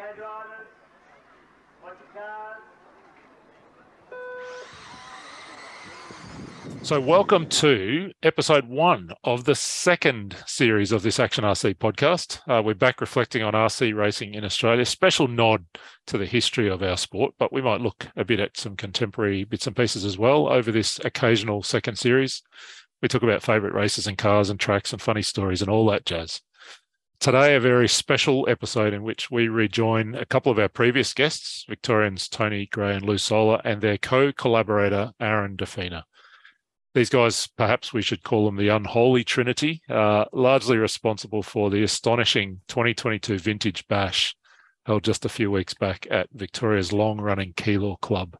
Okay, drivers. Watch your cars. So welcome to episode 1 of the second series of this Action RC podcast. We're back reflecting on RC racing in Australia. Special nod to the history of our sport, but we might look a bit at some contemporary bits and pieces as well over this occasional second series. We talk about favourite races and cars and tracks and funny stories and all that jazz. Today, a very special episode in which we rejoin a couple of our previous guests, Victorians Tony Gray and Lou Sola, and their co-collaborator, Aaron Defina. These guys, perhaps we should call them the unholy trinity, largely responsible for the astonishing 2022 vintage bash held just a few weeks back at Victoria's long-running Keilor Club.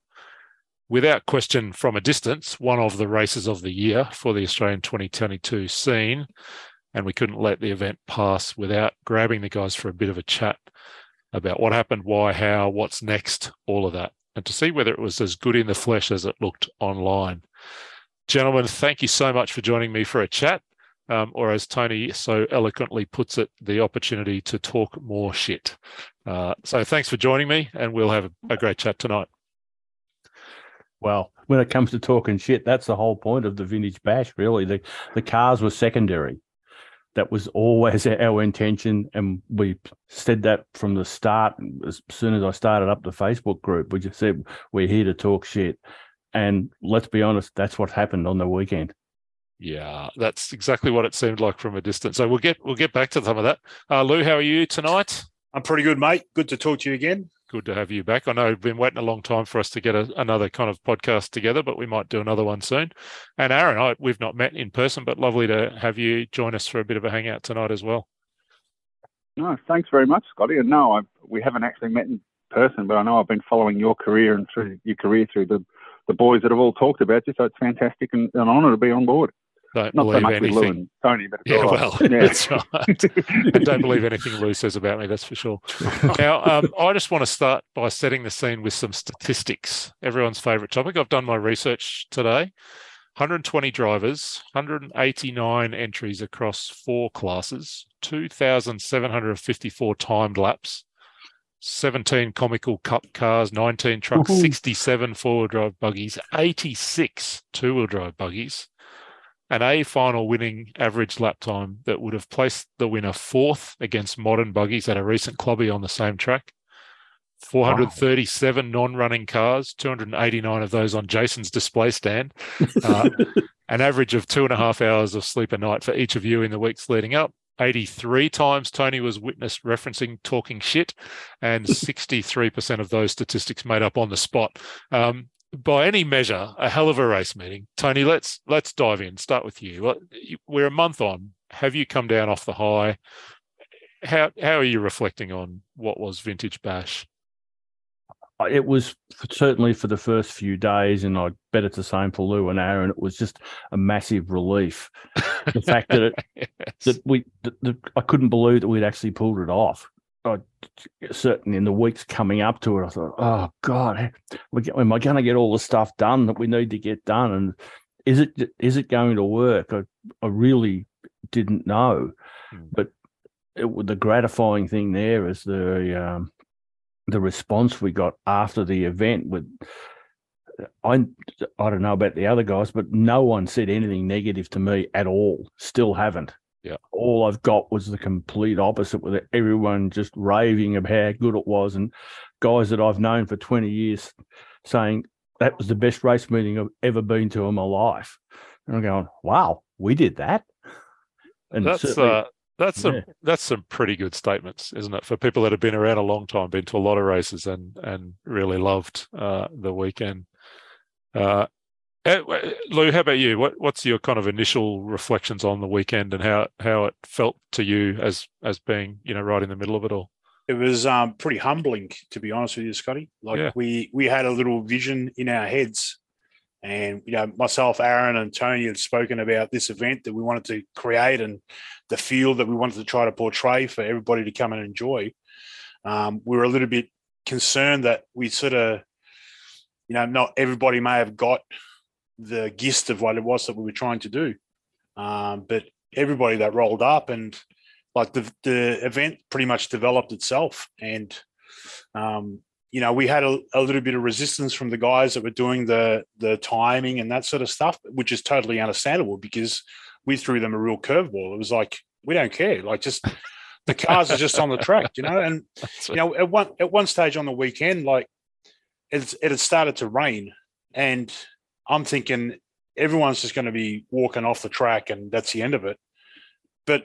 Without question, from a distance, one of the races of the year for the Australian 2022 scene, and we couldn't let the event pass without grabbing the guys for a bit of a chat about what happened, why, how, what's next, all of that, and to see whether it was as good in the flesh as it looked online. Gentlemen, thank you so much for joining me for a chat, or as Tony so eloquently puts it, the opportunity to talk more shit. So thanks for joining me, and we'll have a great chat tonight. Well, when it comes to talking shit, that's the whole point of the vintage bash, really. The cars were secondary. That was always our intention, and we said that from the start. As soon as I started up the Facebook group, we just said, we're here to talk shit. And let's be honest, that's what happened on the weekend. Yeah, that's exactly what it seemed like from a distance. So we'll get back to some of that. Lou, how are you tonight? I'm pretty good, mate. Good to talk to you again. Good to have you back. I know you've been waiting a long time for us to get another kind of podcast together, but we might do another one soon. And Aaron, we've not met in person, but lovely to have you join us for a bit of a hangout tonight as well. No, thanks very much, Scotty. And no, we haven't actually met in person, but I know I've been following your career and through the boys that have all talked about you. So it's fantastic and an honour to be on board. Don't not believe so much anything. With Lou and Tony, but yeah, right. Well, yeah. That's right. I don't believe anything Lou says about me, that's for sure. Now, I just want to start by setting the scene with some statistics, everyone's favourite topic. I've done my research today. 120 drivers, 189 entries across 4 classes, 2,754 timed laps, 17 Comical Cup cars, 19 trucks, 67 four-wheel drive buggies, 86 two-wheel drive buggies, and a final winning average lap time that would have placed the winner 4th against modern buggies at a recent clubby on the same track. 437 non-running cars, 289 of those on Jason's display stand. An average of 2.5 hours of sleep a night for each of you in the weeks leading up. 83 times Tony was witnessed referencing talking shit, and 63% of those statistics made up on the spot. By any measure, a hell of a race meeting. Tony, let's dive in. Start with you. We're a month on. Have you come down off the high? How are you reflecting on what was Vintage Bash? It was certainly for the first few days, and I bet it's the same for Lou and Aaron. It was just a massive relief. The fact that I couldn't believe that we'd actually pulled it off. Certainly in the weeks coming up to it, I thought, oh, God, am I going to get all the stuff done that we need to get done? And is it going to work? I really didn't know. But the gratifying thing there is the response we got after the event. With I don't know about the other guys, but no one said anything negative to me at all. Still haven't. Yeah. All I've got was the complete opposite, with everyone just raving about how good it was, and guys that I've known for 20 years saying that was the best race meeting I've ever been to in my life. And I'm going, wow, we did that. And that's some pretty good statements, isn't it? For people that have been around a long time, been to a lot of races and really loved the weekend. Lou, how about you? What's your kind of initial reflections on the weekend and how it felt to you as being, you know, right in the middle of it all? It was pretty humbling, to be honest with you, Scotty. Like yeah. We had a little vision in our heads, and you know, myself, Aaron, and Tony had spoken about this event that we wanted to create and the feel that we wanted to try to portray for everybody to come and enjoy. We were a little bit concerned that we sort of, you know, not everybody may have got the gist of what it was that we were trying to do, but everybody that rolled up, and like the event pretty much developed itself, and you know, we had a little bit of resistance from the guys that were doing the timing and that sort of stuff, which is totally understandable because we threw them a real curveball. It was like, we don't care. Like, just the cars are just on the track, you know? And, you know, at one stage on the weekend, like, it had started to rain and I'm thinking everyone's just going to be walking off the track and that's the end of it. But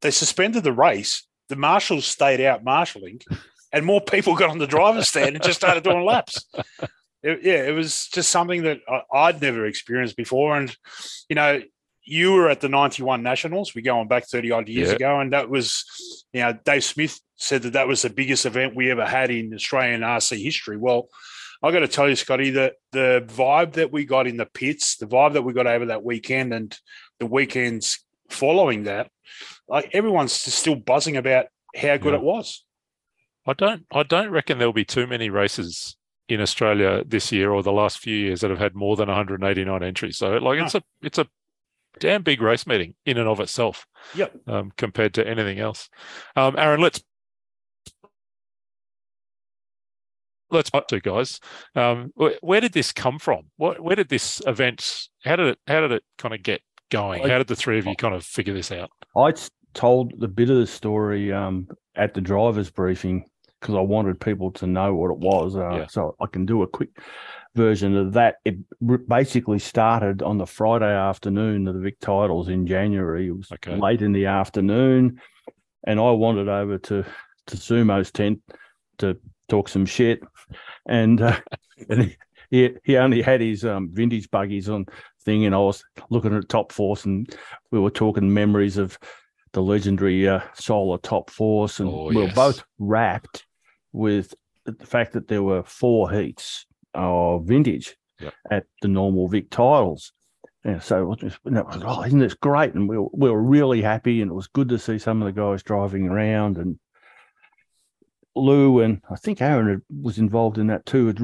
they suspended the race. The marshals stayed out marshalling. And more people got on the driver's stand and just started doing laps. It was just something that I'd never experienced before. And, you know, you were at the 91 Nationals. We're going back 30-odd years ago. And that was, you know, Dave Smith said that was the biggest event we ever had in Australian RC history. Well, I got to tell you, Scotty, that the vibe that we got in the pits, the vibe that we got over that weekend and the weekends following that, like everyone's just still buzzing about how good it was. I don't reckon there'll be too many races in Australia this year or the last few years that have had more than 189 entries. So, like, it's a damn big race meeting in and of itself. Yep. Compared to anything else. Aaron, let's talk to guys. Where did this come from? Where did this event? How did it kind of get going? How did the three of you kind of figure this out? I told a bit of the story at the drivers' briefing, because I wanted people to know what it was. So I can do a quick version of that. It basically started on the Friday afternoon of the Vic Titles in January. It was late in the afternoon, and I wandered over to Zumo's tent to talk some shit. And, and he only had his vintage buggies on thing, and I was looking at Top Force, and we were talking memories of the legendary Solar Top Force, and we were both wrapped with the fact that there were 4 heats of vintage at the normal Vic Titles. And so isn't this great? And we were really happy, and it was good to see some of the guys driving around. And Lou and I think Aaron was involved in that too, had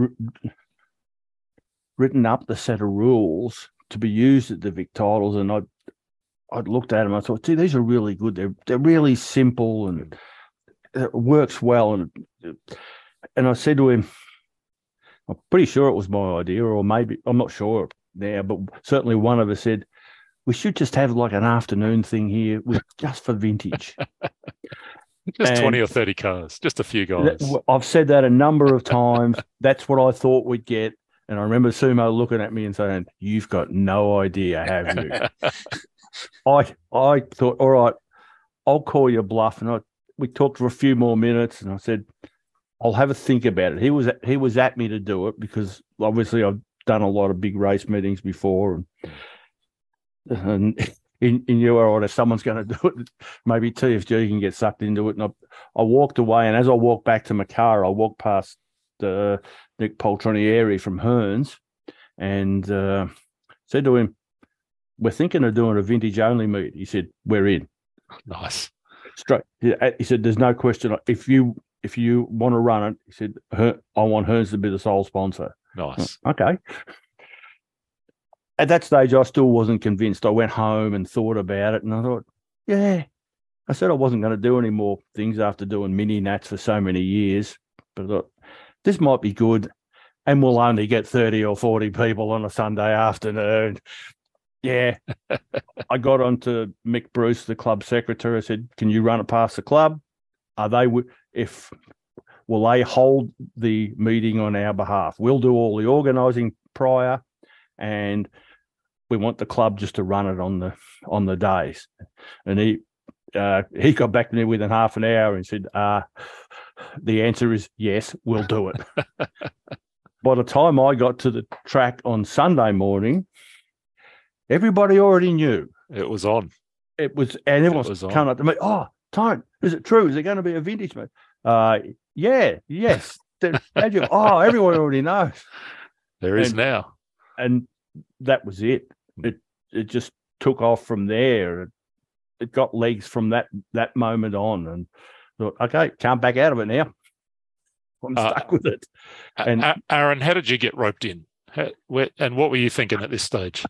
written up the set of rules to be used at the Vic Titles, and I'd looked at them. I thought, gee, these are really good. They're really simple, and it works well. And I said to him, I'm pretty sure it was my idea, or maybe I'm not sure now, but certainly one of us said, we should just have like an afternoon thing here with just for vintage. Just 20 or 30 cars, just a few guys. I've said that a number of times. That's what I thought we'd get. And I remember Zumo looking at me and saying, you've got no idea, have you? I thought, all right, I'll call you bluff. And we talked for a few more minutes, and I said, I'll have a think about it. He was at me to do it, because obviously I've done a lot of big race meetings before, and he knew, all right, if someone's going to do it, maybe TFG can get sucked into it. And I walked away, and as I walked back to my car, I walked past Nick Poltronieri from Hearns, and said to him, we're thinking of doing a vintage-only meet. He said, we're in. Nice. Straight. He said, there's no question. If you want to run it, he said, I want Hearns to be the sole sponsor. Nice. Okay. At that stage, I still wasn't convinced. I went home and thought about it, and I thought, yeah. I said I wasn't going to do any more things after doing mini-nats for so many years, but I thought, this might be good, and we'll only get 30 or 40 people on a Sunday afternoon. Yeah. I got on to Mick Bruce, the club secretary. I said, can you run it past the club? Will they hold the meeting on our behalf? We'll do all the organising prior, and we want the club just to run it on the days. And he got back to me within half an hour and said, the answer is yes, we'll do it. By the time I got to the track on Sunday morning, everybody already knew. It was on. It was, and everyone's coming up to me. Oh, Tone, is it true? Is it going to be a vintage meet? Yes. Everyone already knows. There is now. And that was it. It just took off from there. It got legs from that moment on, and thought, okay, can't back out of it now. I'm stuck with it. And Aaron, how did you get roped in? And what were you thinking at this stage?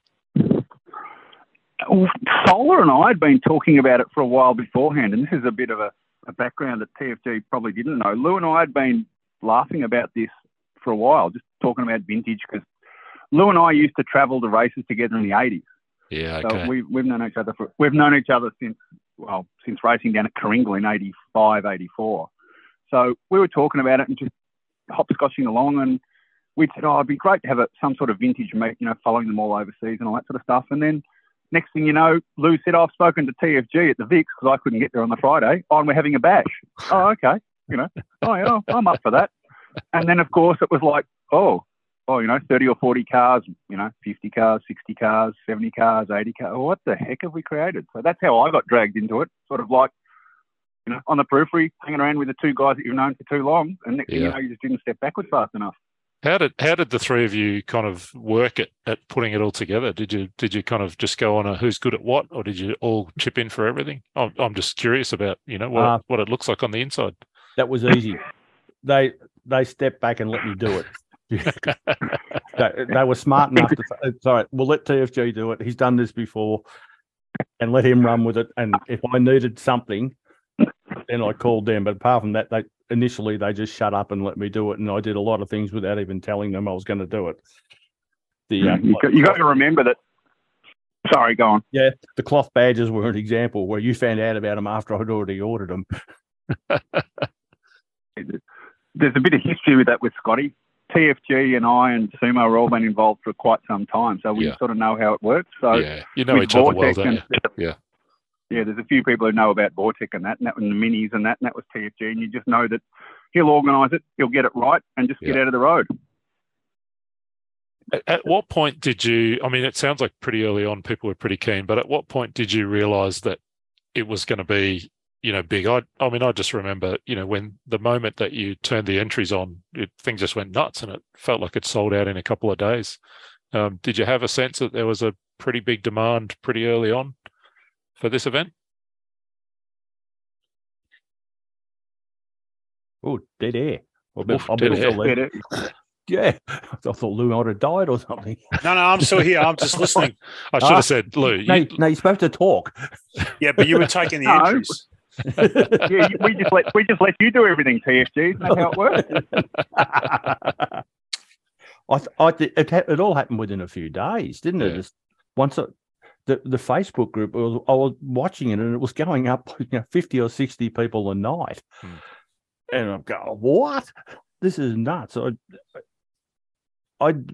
Solar and I had been talking about it for a while beforehand, and this is a bit of a a background at TFG probably didn't know. Lou and I had been laughing about this for a while, just talking about vintage, because Lou and I used to travel to races together in the 80s. Yeah, okay. So we've known each other since, well, since racing down at Coringle in 85, 84. So we were talking about it and just hopscotching along, and we said, oh, it'd be great to have some sort of vintage meet, you know, following them all overseas and all that sort of stuff. And then next thing you know, Lou said, I've spoken to TFG at the Vic's because I couldn't get there on the Friday. Oh, and we're having a bash. Oh, okay. You know, oh, yeah, I'm up for that. And then, of course, it was like, you know, 30 or 40 cars, you know, 50 cars, 60 cars, 70 cars, 80 cars. What the heck have we created? So that's how I got dragged into it, sort of like, you know, on the periphery, hanging around with the two guys that you've known for too long. And next thing you know, you just didn't step backwards fast enough. How did the three of you kind of work at putting it all together? Did you kind of just go on a who's good at what, or did you all chip in for everything? I'm just curious about, you know, what it looks like on the inside. That was easy. They stepped back and let me do it. they were smart enough to say, it's all right, we'll let TFG do it. He's done this before, and let him run with it. And if I needed something, then I called them. But apart from that, they just shut up and let me do it. And I did a lot of things without even telling them I was going to do it. You got to remember that. Sorry, go on. Yeah, the cloth badges were an example where you found out about them after I'd already ordered them. There's a bit of history with that with Scotty. TFG and I and Zumo were all been involved for quite some time, so we sort of know how it works. So you know each other well, don't you? Yeah. Yeah, there's a few people who know about Vortec and the minis and that was TFG, and you just know that he'll organise it, he'll get it right, and just get out of the road. At what point did you? I mean, it sounds like pretty early on people were pretty keen, but at what point did you realise that it was going to be, you know, big? I just remember, you know, when the moment that you turned the entries on, things just went nuts, and it felt like it sold out in a couple of days. Did you have a sense that there was a pretty big demand pretty early on for this event? Oh, dead air. Dead air. Yeah. I thought Lou ought to have died or something. No, I'm still here. I'm just listening. I should have said, Lou. No, you're supposed to talk. Yeah, but you were taking the entries. Yeah, we just let you do everything, TFG. That's how it works. It all happened within a few days, didn't it? The Facebook group, I was watching it, and it was going up, you know, 50 or 60 people a night. And I'm going, what? This is nuts. I've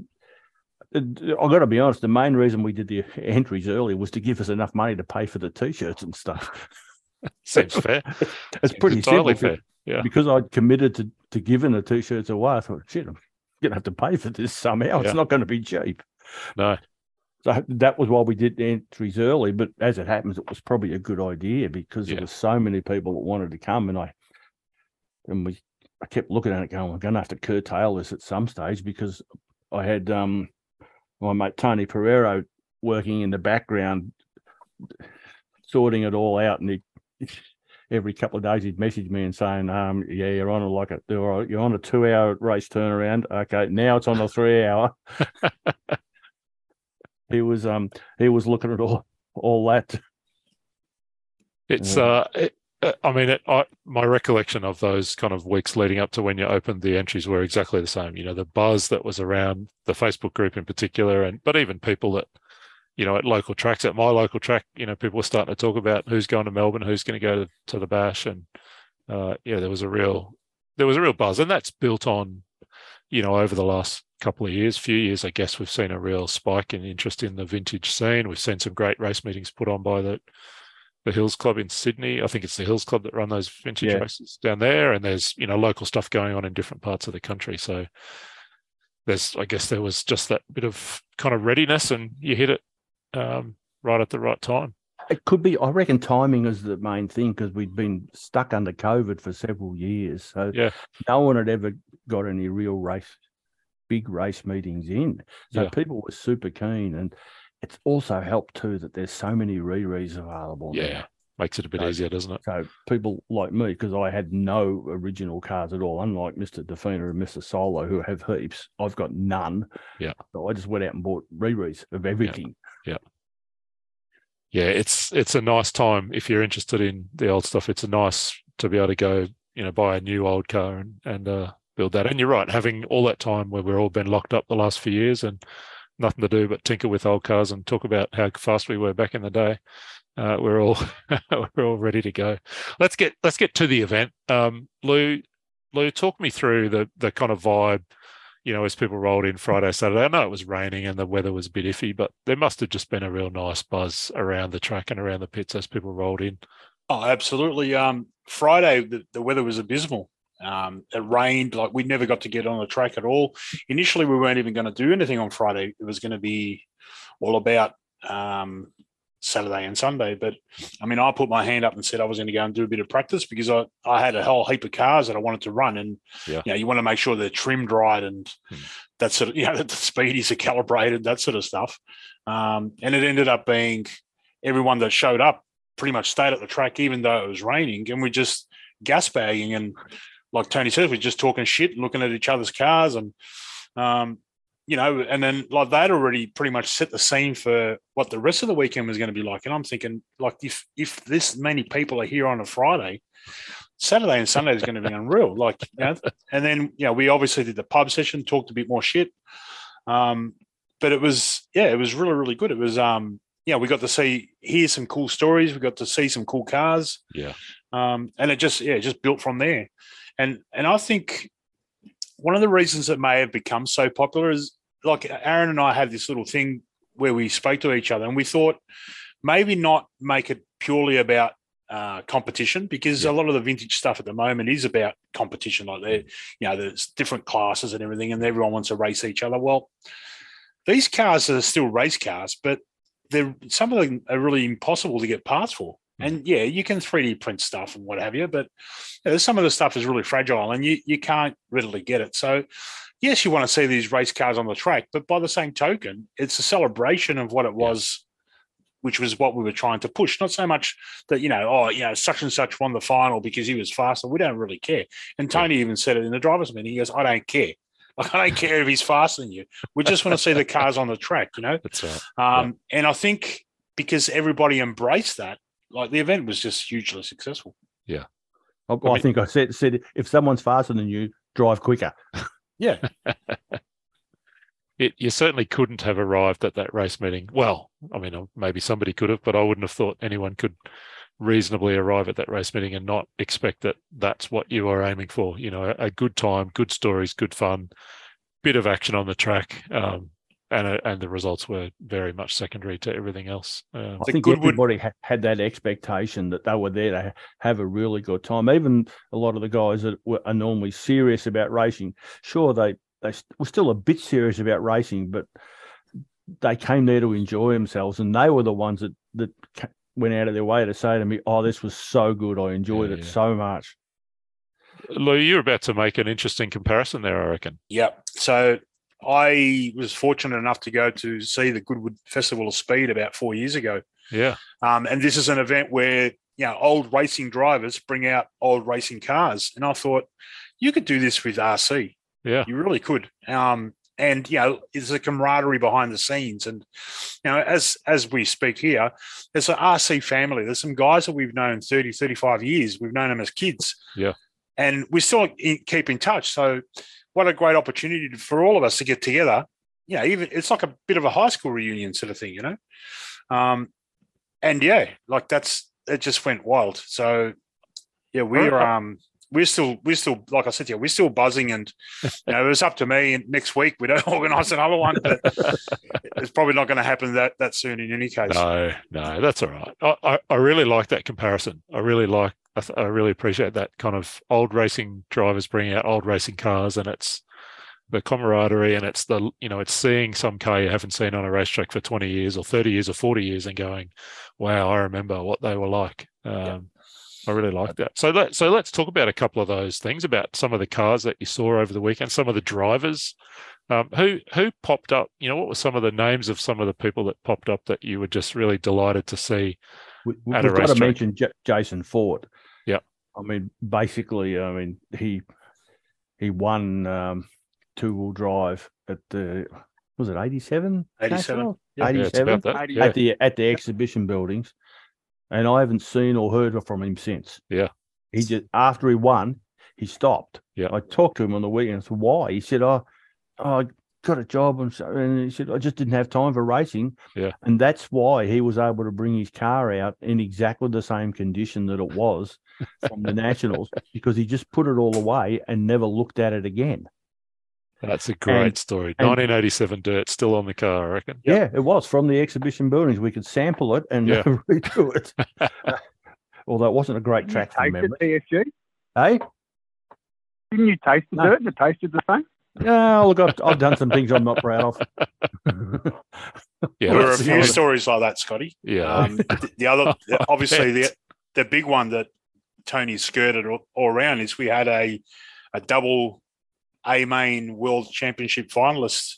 got to be honest, the main reason we did the entries early was to give us enough money to pay for the T-shirts and stuff. Seems fair. It's pretty entirely simple. Fair. Yeah. Because I'd committed to giving the T-shirts away, I thought, shit, I'm going to have to pay for this somehow. Yeah. It's not going to be cheap. No. So that was why we did the entries early, but as it happens, it was probably a good idea because there were so many people that wanted to come, and I kept looking at it going, I'm going to have to curtail this at some stage, because I had my mate Tony Pereiro working in the background, sorting it all out, and he, every couple of days he'd message me and saying, you're on a 2-hour race turnaround. Okay, now it's on a 3-hour. He was looking at all that. It's my recollection of those kind of weeks leading up to when you opened the entries were exactly the same. You know, the buzz that was around the Facebook group in particular, but even people that, you know, at local tracks, at my local track, you know, people were starting to talk about who's going to Melbourne, who's going to go to the bash, and there was a real buzz, and that's built on, you know, over the last few years, I guess we've seen a real spike in interest in the vintage scene. We've seen some great race meetings put on by the Hills Club in Sydney. I think it's the Hills Club that run those vintage races down there, and there's, you know, local stuff going on in different parts of the country. So there's, I guess there was just that bit of kind of readiness, and you hit it right at the right time. It could be, I reckon timing is the main thing, because we'd been stuck under COVID for several years. So no one had ever got any real big race meetings in. So people were super keen, and it's also helped too that there's so many rereads available. Yeah, now. Makes it a bit easier, doesn't it? So people like me, because I had no original cars at all, unlike Mr. Defina and Mr. Solo, who have heaps. I've got none. Yeah. So I just went out and bought rereads of everything. Yeah. Yeah, it's a nice time if you're interested in the old stuff. It's a nice to be able to go, you know, buy a new old car and build that. And you're right, having all that time where we've all been locked up the last few years and nothing to do but tinker with old cars and talk about how fast we were back in the day. We're all ready to go. Let's get to the event. Lou, talk me through the kind of vibe, you know, as people rolled in Friday, Saturday. I know it was raining and the weather was a bit iffy, but there must have just been a real nice buzz around the track and around the pits as people rolled in. Oh, absolutely. Friday, the weather was abysmal. It rained, like we never got to get on the track at all. Initially, we weren't even going to do anything on Friday. It was going to be all about Saturday and Sunday. But I mean, I put my hand up and said I was going to go and do a bit of practice because I had a whole heap of cars that I wanted to run. And yeah, you know, you want to make sure they're trimmed right and that sort of, you know, that the speedies are calibrated, that sort of stuff. And it ended up being everyone that showed up pretty much stayed at the track, even though it was raining, and we just gas bagging. And like Tony says, we're just talking shit and looking at each other's cars. And, you know, and then like they'd already pretty much set the scene for what the rest of the weekend was going to be like. And I'm thinking, like, if this many people are here on a Friday, Saturday and Sunday is going to be unreal. Like, you know, and then, you know, we obviously did the pub session, talked a bit more shit. But it was, yeah, it was really, really good. It was, yeah, we got to hear some cool stories. We got to see some cool cars. Yeah. And it just, yeah, it just built from there. And I think one of the reasons it may have become so popular is, like, Aaron and I had this little thing where we spoke to each other, and we thought maybe not make it purely about competition, because a lot of the vintage stuff at the moment is about competition. Like, there, you know, there's different classes and everything, and everyone wants to race each other. Well, these cars are still race cars, but some of them are really impossible to get parts for. And yeah, you can 3D print stuff and what have you, but some of the stuff is really fragile and you can't readily get it. So yes, you want to see these race cars on the track, but by the same token, it's a celebration of what it was, which was what we were trying to push. Not so much that, you know, oh, you know, such and such won the final because he was faster. We don't really care. And Tony even said it in the driver's meeting. He goes, I don't care. Like, I don't care if he's faster than you. We just want to see the cars on the track, you know? That's right. And I think because everybody embraced that, like, the event was just hugely successful. Yeah. I think I said if someone's faster than you, drive quicker. Yeah. You certainly couldn't have arrived at that race meeting. Well, I mean, maybe somebody could have, but I wouldn't have thought anyone could reasonably arrive at that race meeting and not expect that that's what you are aiming for. You know, a good time, good stories, good fun, bit of action on the track. And the results were very much secondary to everything else. I think everybody had that expectation that they were there to have a really good time. Even a lot of the guys that are normally serious about racing, sure, they were still a bit serious about racing, but they came there to enjoy themselves, and they were the ones that went out of their way to say to me, oh, this was so good, I enjoyed it so much. Lou, you're about to make an interesting comparison there, I reckon. Yep. So I was fortunate enough to go to see the Goodwood Festival of Speed about 4 years ago. Yeah. And this is an event where, you know, old racing drivers bring out old racing cars. And I thought, you could do this with RC. Yeah. You really could. And, you know, there's a camaraderie behind the scenes. And, you know, as we speak here, there's an RC family. There's some guys that we've known 30, 35 years. We've known them as kids. Yeah. And we still keep in touch. So, what a great opportunity for all of us to get together. You know, even it's like a bit of a high school reunion sort of thing, you know? And yeah, like it just went wild. So yeah, we're still, like I said to you, we're still buzzing, and, you know, it was up to me, and next week we don't organise another one, but it's probably not going to happen that soon in any case. No, that's all right. I really like that comparison. I really appreciate that kind of old racing drivers bringing out old racing cars, and it's the camaraderie, and it's the, you know, it's seeing some car you haven't seen on a racetrack for 20 years or 30 years or 40 years and going, wow, I remember what they were like. I really like that. So let's talk about a couple of those things, about some of the cars that you saw over the weekend, some of the drivers. Who popped up? You know, what were some of the names of some of the people that popped up that you were just really delighted to see? We've got to mention Jason Ford. Yeah, I mean, basically, he won two-wheel drive at the, was it 87? 87. Yeah. 87 at the exhibition buildings, and I haven't seen or heard from him since. Yeah, He just, after he won, he stopped. Yeah. I talked to him on the weekend. I said, why? He said, I got a job. And he said, I just didn't have time for racing. Yeah. And that's why he was able to bring his car out in exactly the same condition that it was from the Nationals, because he just put it all away and never looked at it again. That's a great story. 1987 dirt still on the car, I reckon. Yep. Yeah, it was from the exhibition buildings. We could sample it and redo it. Although it wasn't a great track for me. TSG? Hey? Didn't you taste the dirt and it tasted the same? Yeah, look, I've done some things I'm not proud of. Yeah, there are a few stories like that, Scotty. Yeah. The other, obviously, the big one that Tony skirted all around is we had a double A main world championship finalist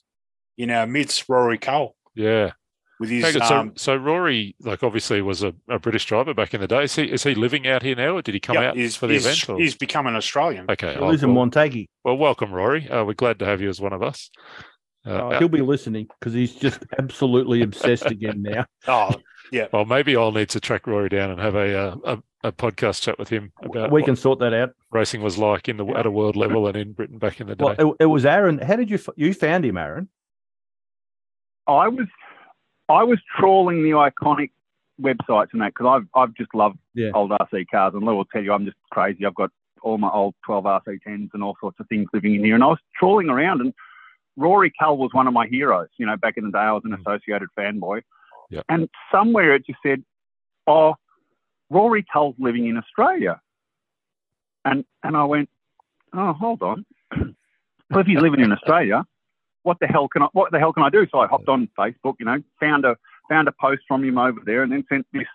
in our midst, Rory Cole. Yeah. With his, so Rory, like, obviously was a British driver back in the day. Is he living out here now, or did he come out for the event? Or? He's become an Australian. Okay. He lives in Montague. Well, welcome, Rory. We're glad to have you as one of us. He'll be listening, because he's just absolutely obsessed again now. Oh, yeah. Well, maybe I'll need to track Rory down and have a podcast chat with him about. We can sort that out. Racing was like at a world level and in Britain back in the day. Well, it was Aaron. How did you found him, Aaron? I was trawling the iconic websites and that, because I've just loved old RC cars, and Lou will tell you I'm just crazy. I've got all my old 12 RC10s and all sorts of things living in here, and I was trawling around, and Rory Cull was one of my heroes. You know, back in the day, I was an associated fanboy, and somewhere it just said, "Oh, Rory Cull's living in Australia," and I went, "Oh, hold on. Well, if he's living in Australia, what the hell can I do?" So I hopped on Facebook, you know, found a post from him over there, and then sent this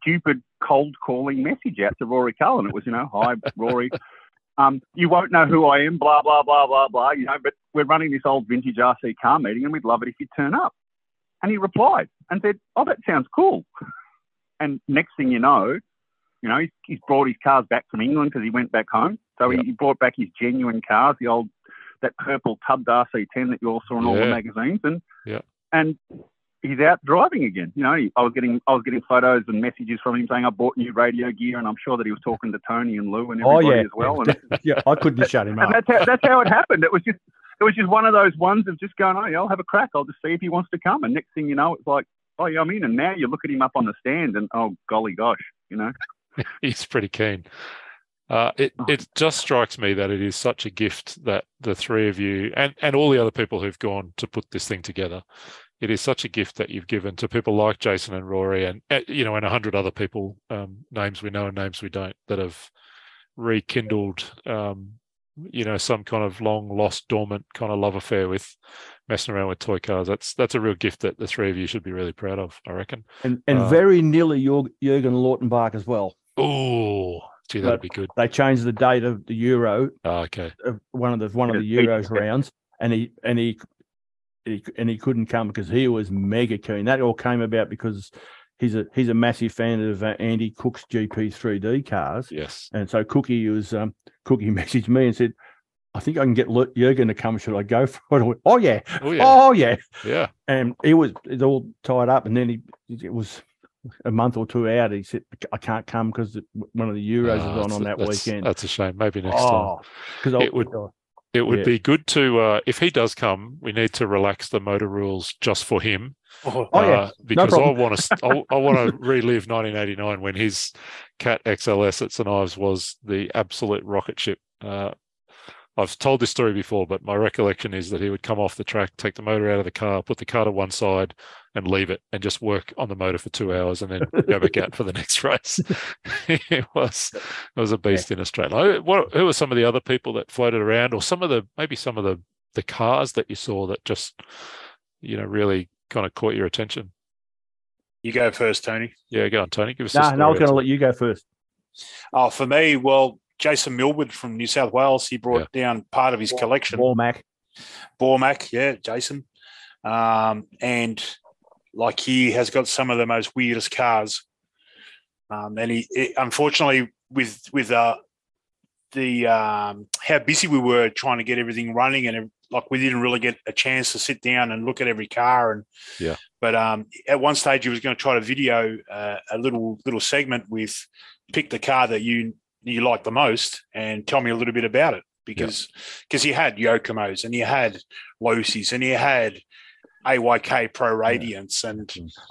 stupid cold calling message out to Rory Cull, and it was, you know, "Hi, Rory. You won't know who I am, blah, blah, blah, blah, blah, you know, but we're running this old vintage RC car meeting and we'd love it if you turn up." And he replied and said, "Oh, that sounds cool." And next thing you know, he's brought his cars back from England, because he went back home. So he brought back his genuine cars, that purple tubbed RC10 that you all saw in all the magazines. And he's out driving again. You know, I was getting photos and messages from him saying, "I bought new radio gear," and I'm sure that he was talking to Tony and Lou and everybody as well. And I couldn't shut him up. That's how it happened. It was just one of those ones of just going, "Oh yeah, I'll have a crack. I'll just see if he wants to come." And next thing you know, it's like, "Oh yeah, I'm in." And now you look at him up on the stand, and oh golly gosh, you know, he's pretty keen. It just strikes me that it is such a gift that the three of you and all the other people who've gone to put this thing together. It is such a gift that you've given to people like Jason and Rory and you know, and 100 other people, names we know and names we don't, that have rekindled, you know, some kind of long lost, dormant kind of love affair with messing around with toy cars. That's a real gift that the three of you should be really proud of, I reckon. And very nearly Jürgen Lautenbach as well. Oh, gee, that'd be good. They changed the date of the Euro. Oh, okay. One of the Euros rounds, and he couldn't come because he was mega keen. That all came about because he's a massive fan of Andy Cook's GP3D cars. Yes, and so Cookie messaged me and said, "I think I can get Jürgen to come. Should I go for it?" I went, "Oh yeah." And he was all tied up, and then it was a month or two out. He said, "I can't come because one of the Euros is on that weekend." That's a shame. Maybe next time. It would be good to, if he does come, we need to relax the motor rules just for him, because no I want to relive 1989 when his Cat XLS at St Ives was the absolute rocket ship. I've told this story before, but my recollection is that he would come off the track, take the motor out of the car, put the car to one side, and leave it, and just work on the motor for 2 hours, and then go back out for the next race. It was a beast in a straight line. Who were some of the other people that floated around, or some of the cars that you saw that just, you know, really kind of caught your attention? You go first, Tony. Yeah, go on, Tony. Give us. No, I was going to let you go first. Oh, for me, well, Jason Millward from New South Wales, he brought down part of his collection. Bormac, yeah, Jason. And like, he has got some of the most weirdest cars. And he unfortunately, with how busy we were trying to get everything running, and like, we didn't really get a chance to sit down and look at every car. And but at one stage he was going to try to video a little segment with pick the car that you you like the most, and tell me a little bit about it, because you had Yokomos and you had Losis and you had AYK Pro Radiance and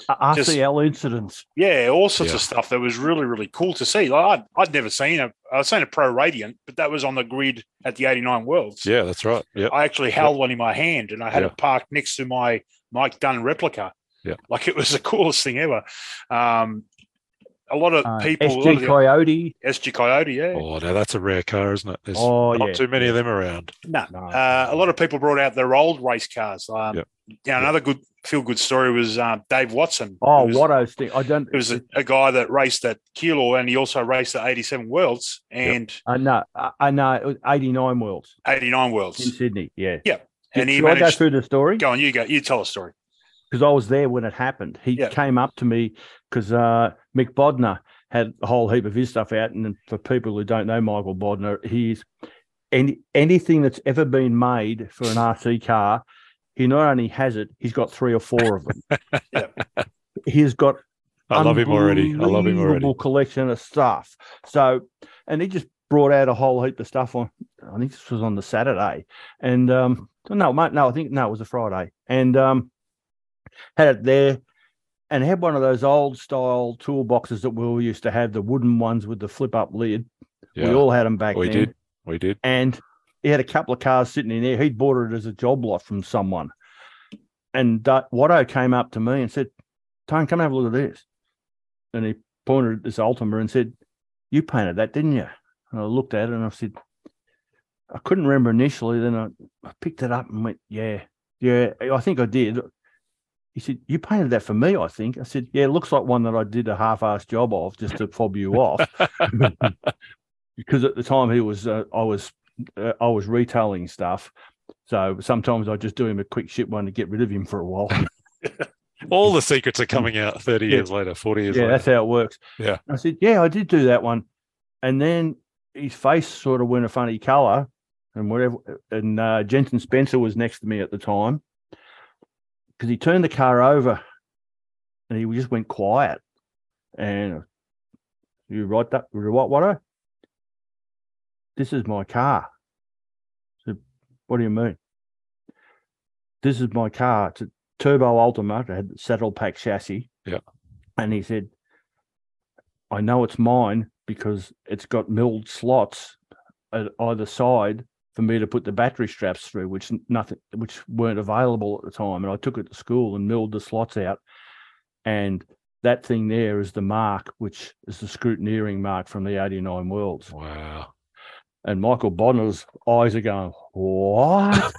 RCL incidents. Yeah, all sorts of stuff that was really, really cool to see. Like I'd never seen I'd seen a Pro Radiant, but that was on the grid at the 89 Worlds. Yeah, that's right. Yep. I actually held one in my hand and I had it parked next to my Mike Dunn replica. Yeah. Like it was the coolest thing ever. A lot of people. SG Coyote. SG Coyote, yeah. Oh, now that's a rare car, isn't it? There's not too many of them around. No. A lot of people brought out their old race cars. Another good feel-good story was Dave Watson. Oh, Watto's thing. It was a guy that raced at Keilor, and he also raced at 87 Worlds. And it was 89 Worlds. 89 Worlds. In Sydney, yeah. Yeah. And he managed, I go through the story? Go on, you tell a story. Because I was there when it happened. He came up to me because Mick Bodner had a whole heap of his stuff out. And for people who don't know Michael Bodner, he's anything that's ever been made for an RC car, he not only has it, he's got three or four of them. He's got I love him already. Collection of stuff. So, and he just brought out a whole heap of stuff on, I think this was on the Saturday. And it was a Friday. And had it there and had one of those old style toolboxes that we all used to have, the wooden ones with the flip up lid. Yeah. We all had them back then. We did. And he had a couple of cars sitting in there. He'd bought it as a job lot from someone. And Watto came up to me and said, "Tone, come have a look at this." And he pointed at this Ultima and said, "You painted that, didn't you?" And I looked at it and I said, I couldn't remember initially. Then I picked it up and went, yeah, I think I did. He said, "You painted that for me, I think." I said, "Yeah, it looks like one that I did a half-assed job of just to fob you off." Because at the time he was, I was retailing stuff, so sometimes I just do him a quick shit one to get rid of him for a while. All the secrets are coming out 30 years later, 40 years later. Yeah, that's how it works. Yeah, I said, "Yeah, I did do that one," and then his face sort of went a funny colour and whatever. And Jensen Spencer was next to me at the time, because he turned the car over and he just went quiet. And "You right, that what, Watto? This is my car." I said, "What do you mean?" "This is my car. It's a turbo Ultima." It had the saddle pack chassis. Yeah. And he said, "I know it's mine because it's got milled slots at either side for me to put the battery straps through, which weren't available at the time. And I took it to school and milled the slots out. And that thing there is the mark, which is the scrutineering mark from the 89 Worlds." Wow. And Michael Bodner's eyes are going, "What?"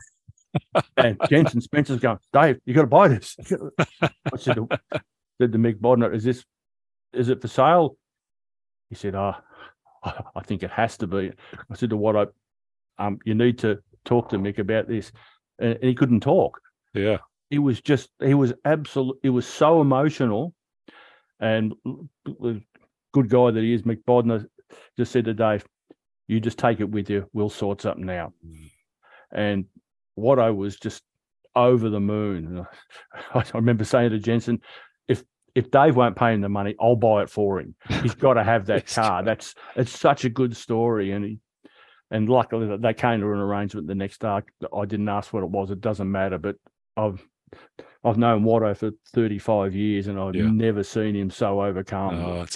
And Jensen Spencer's going, "Dave, you got to buy this." I said to Mick Bodner, "Is it for sale?" He said, "I think it has to be." I said to Watto, "You need to talk to Mick about this." And he couldn't talk. Yeah. He was so emotional. And the good guy that he is, Mick Bodner, just said to Dave, "You just take it with you. We'll sort something out." And Watto was just over the moon. I remember saying to Jensen, if Dave won't pay him the money, I'll buy it for him. He's got to have that car. It's such a good story. And And luckily, they came to an arrangement the next day. I didn't ask what it was. It doesn't matter. But I've known Watto for 35 years, and I've never seen him so overcome. Oh,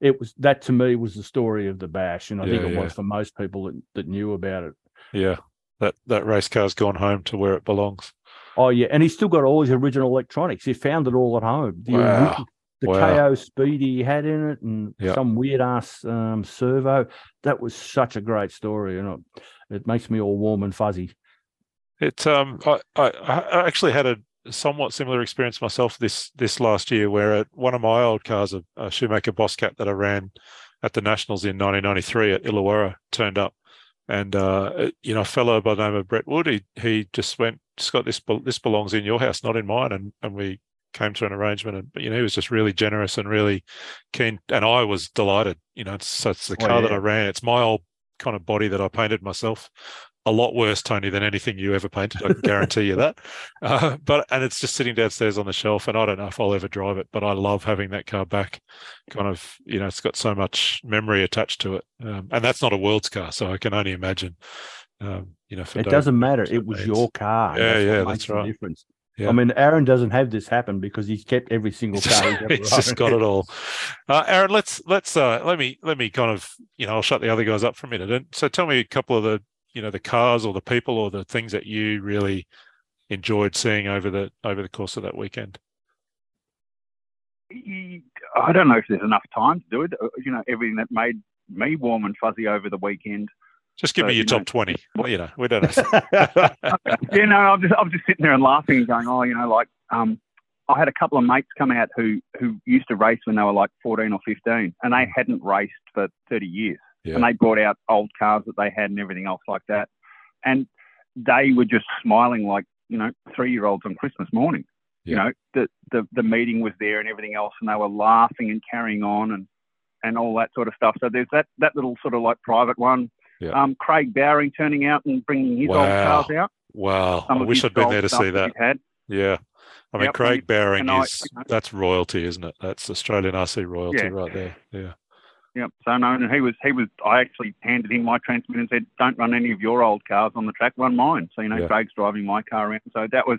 it was that to me was the story of the bash, and I think it was for most people that knew about it. Yeah, that race car's gone home to where it belongs. Oh yeah, and he's still got all his original electronics. He found it all at home. The KO Speedy he had in it, and some weird ass servo. That was such a great story, and it makes me all warm and fuzzy. It I actually had a somewhat similar experience myself this last year, where one of my old cars, a Shoemaker Bosscat that I ran at the Nationals in 1993 at Illawarra, turned up, and a fellow by the name of Brett Wood, he just went, "Scott, this belongs in your house, not in mine," and we came to an arrangement, and he was just really generous and really keen, and I was delighted. It's the car that I ran. It's my old kind of body that I painted myself a lot worse, Tony, than anything you ever painted. I can guarantee you that. But it's just sitting downstairs on the shelf, and I don't know if I'll ever drive it, but I love having that car back. Kind of, you know, it's got so much memory attached to it. And that's not a Worlds car, so I can only imagine. You know, for it doesn't matter. It was your car. Yeah, that's right. Difference. Yeah. I mean, Aaron doesn't have this happen because he's kept every single car. He's just got it all. Aaron, let me kind of, you know, I'll shut the other guys up for a minute. And so tell me a couple of the, you know, the cars or the people or the things that you really enjoyed seeing over the course of that weekend. I don't know if there's enough time to do it. You know, everything that made me warm and fuzzy over the weekend. Just give me your top 20. Well, you know, we don't know. You know, I'm just sitting there and laughing and going, oh, you know, like I had a couple of mates come out who used to race when they were like 14 or 15, and they hadn't raced for 30 years. Yeah. And they brought out old cars that they had and everything else like that. And they were just smiling like, you know, 3-year-olds on Christmas morning. Yeah. You know, the meeting was there and everything else, and they were laughing and carrying on and all that sort of stuff. So there's that little sort of like private one. Yeah. Craig Bowring turning out and bringing his old cars out. Wow. I wish I'd been there to see that. Yeah. I mean, yep. Craig Bowring is, you know, that's royalty, isn't it? That's Australian RC royalty right there. Yeah. Yep. So no, and he was, I actually handed him my transmitter and said, don't run any of your old cars on the track, run mine. So, you know, Craig's driving my car around. So that was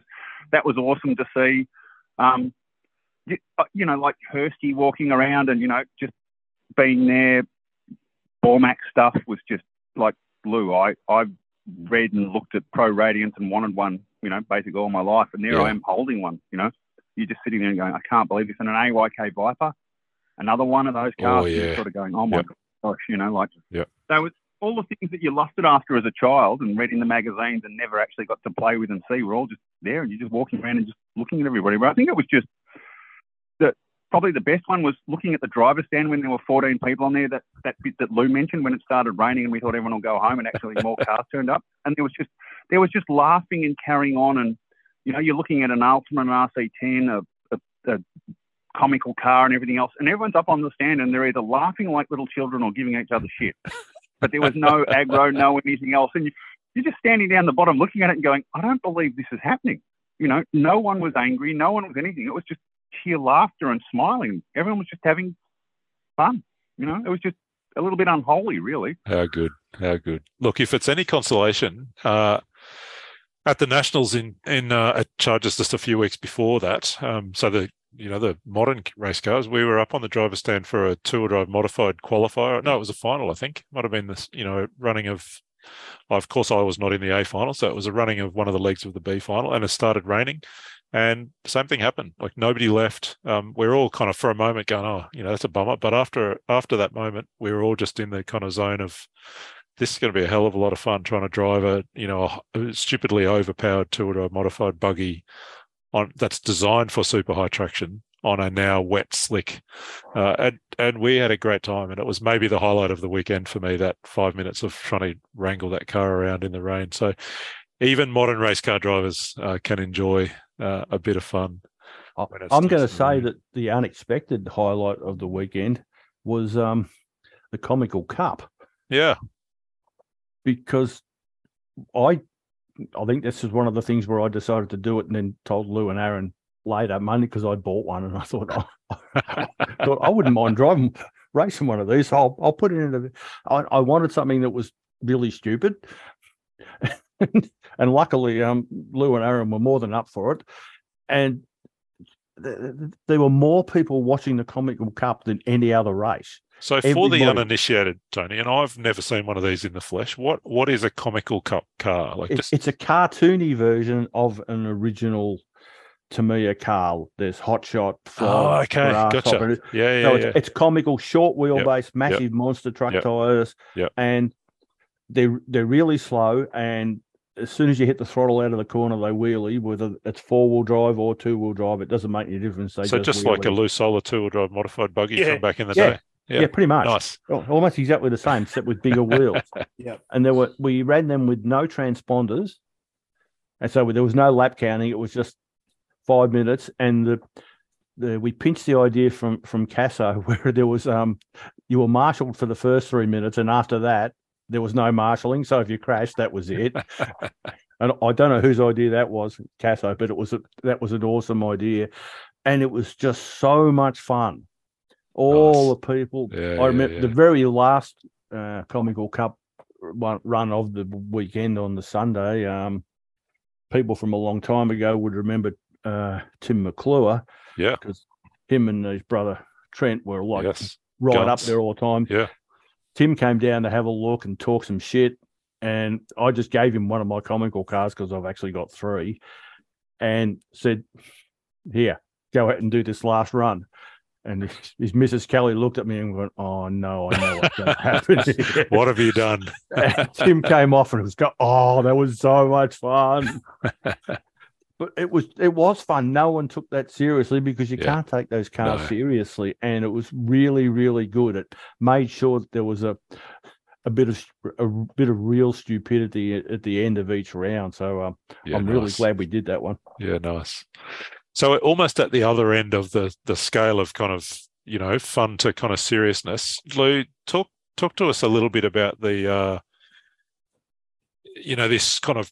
awesome to see. You know, like Hursty walking around and, you know, just being there. Bormac stuff was just, like Lou, I read and looked at Pro Radiant and wanted one, you know, basically all my life. And there I am holding one, you know. You're just sitting there and going, I can't believe this. And an AYK Viper, another one of those cars, you're sort of going, oh, my gosh, you know, like. Yep. So it's all the things that you lusted after as a child and read in the magazines and never actually got to play with and see were all just there, and you're just walking around and just looking at everybody. But I think it was just probably the best one was looking at the driver's stand when there were 14 people on there, that bit that Lou mentioned when it started raining and we thought everyone will go home, and actually more cars turned up. And there was just laughing and carrying on. And, you know, you're looking at an Ultima, an RC10, a comical car and everything else. And everyone's up on the stand and they're either laughing like little children or giving each other shit. But there was no aggro, no anything else. And you're just standing down the bottom looking at it and going, I don't believe this is happening. You know, no one was angry. No one was anything. It was just sheer laughter and smiling. Everyone was just having fun. You know, it was just a little bit unholy, really. How good. Look, if it's any consolation, at the Nationals in at Chargers just a few weeks before that, so the modern race cars, we were up on the driver's stand for a tour drive modified qualifier. No, it was a final, I think. Might have been this, you know, running of. Of course, I was not in the A final, so it was a running of one of the legs of the B final, and it started raining. And the same thing happened. Like, nobody left. We're all kind of for a moment going, oh, you know, that's a bummer. But after that moment, we were all just in the kind of zone of, this is going to be a hell of a lot of fun trying to drive a stupidly overpowered two-door modified buggy that's designed for super high traction on a now wet slick. And we had a great time. And it was maybe the highlight of the weekend for me, that 5 minutes of trying to wrangle that car around in the rain. So even modern race car drivers can enjoy a bit of fun. I'm going to say that the unexpected highlight of the weekend was the Comical Cup. Yeah. Because I think this is one of the things where I decided to do it and then told Lou and Aaron later, mainly because I bought one and I thought, I wouldn't mind racing one of these. So I'll put it into I wanted something that was really stupid. And luckily, Lou and Aaron were more than up for it. And there were more people watching the Comical Cup than any other race. So for the uninitiated, Tony, and I've never seen one of these in the flesh, what is a Comical Cup car? Like, it's a cartoony version of an original Tamiya car. There's Hotshot. Oh, okay. Gotcha. Yeah, so it's comical, short wheelbase, massive monster truck tires. Yep. And they're really slow, and as soon as you hit the throttle out of the corner, they wheelie. Whether it's 4-wheel drive or 2-wheel drive, it doesn't make any difference. So just like a Lou Sola 2-wheel drive modified buggy from back in the day. Yeah, pretty much. Nice. Almost exactly the same, except with bigger wheels. Yeah. And we ran them with no transponders, and so there was no lap counting. It was just 5 minutes, and we pinched the idea from Casso, where there was you were marshalled for the first 3 minutes, and after that, There was no marshalling, so if you crashed, that was it. And I don't know whose idea that was, Casso, but it was that was an awesome idea, and it was just so much fun. All nice. The people, I remember the very last Comical Cup run of the weekend on the Sunday. People from a long time ago would remember Tim McClure, because him and his brother Trent were like right up there all the time. Yeah. Tim came down to have a look and talk some shit, and I just gave him one of my Comical cars because I've actually got three, and said, "Here, go out and do this last run." And his Mrs. Kelly looked at me and went, "Oh no, I know what's going to happen." What have you done? And Tim came off and it was oh, that was so much fun. But it was fun. No one took that seriously because you can't take those cars seriously, and it was really, really good. It made sure that there was a bit of real stupidity at the end of each round. So I'm really glad we did that one. Yeah, nice. So almost at the other end of the scale of kind of fun to kind of seriousness, Lou, talk to us a little bit about the this kind of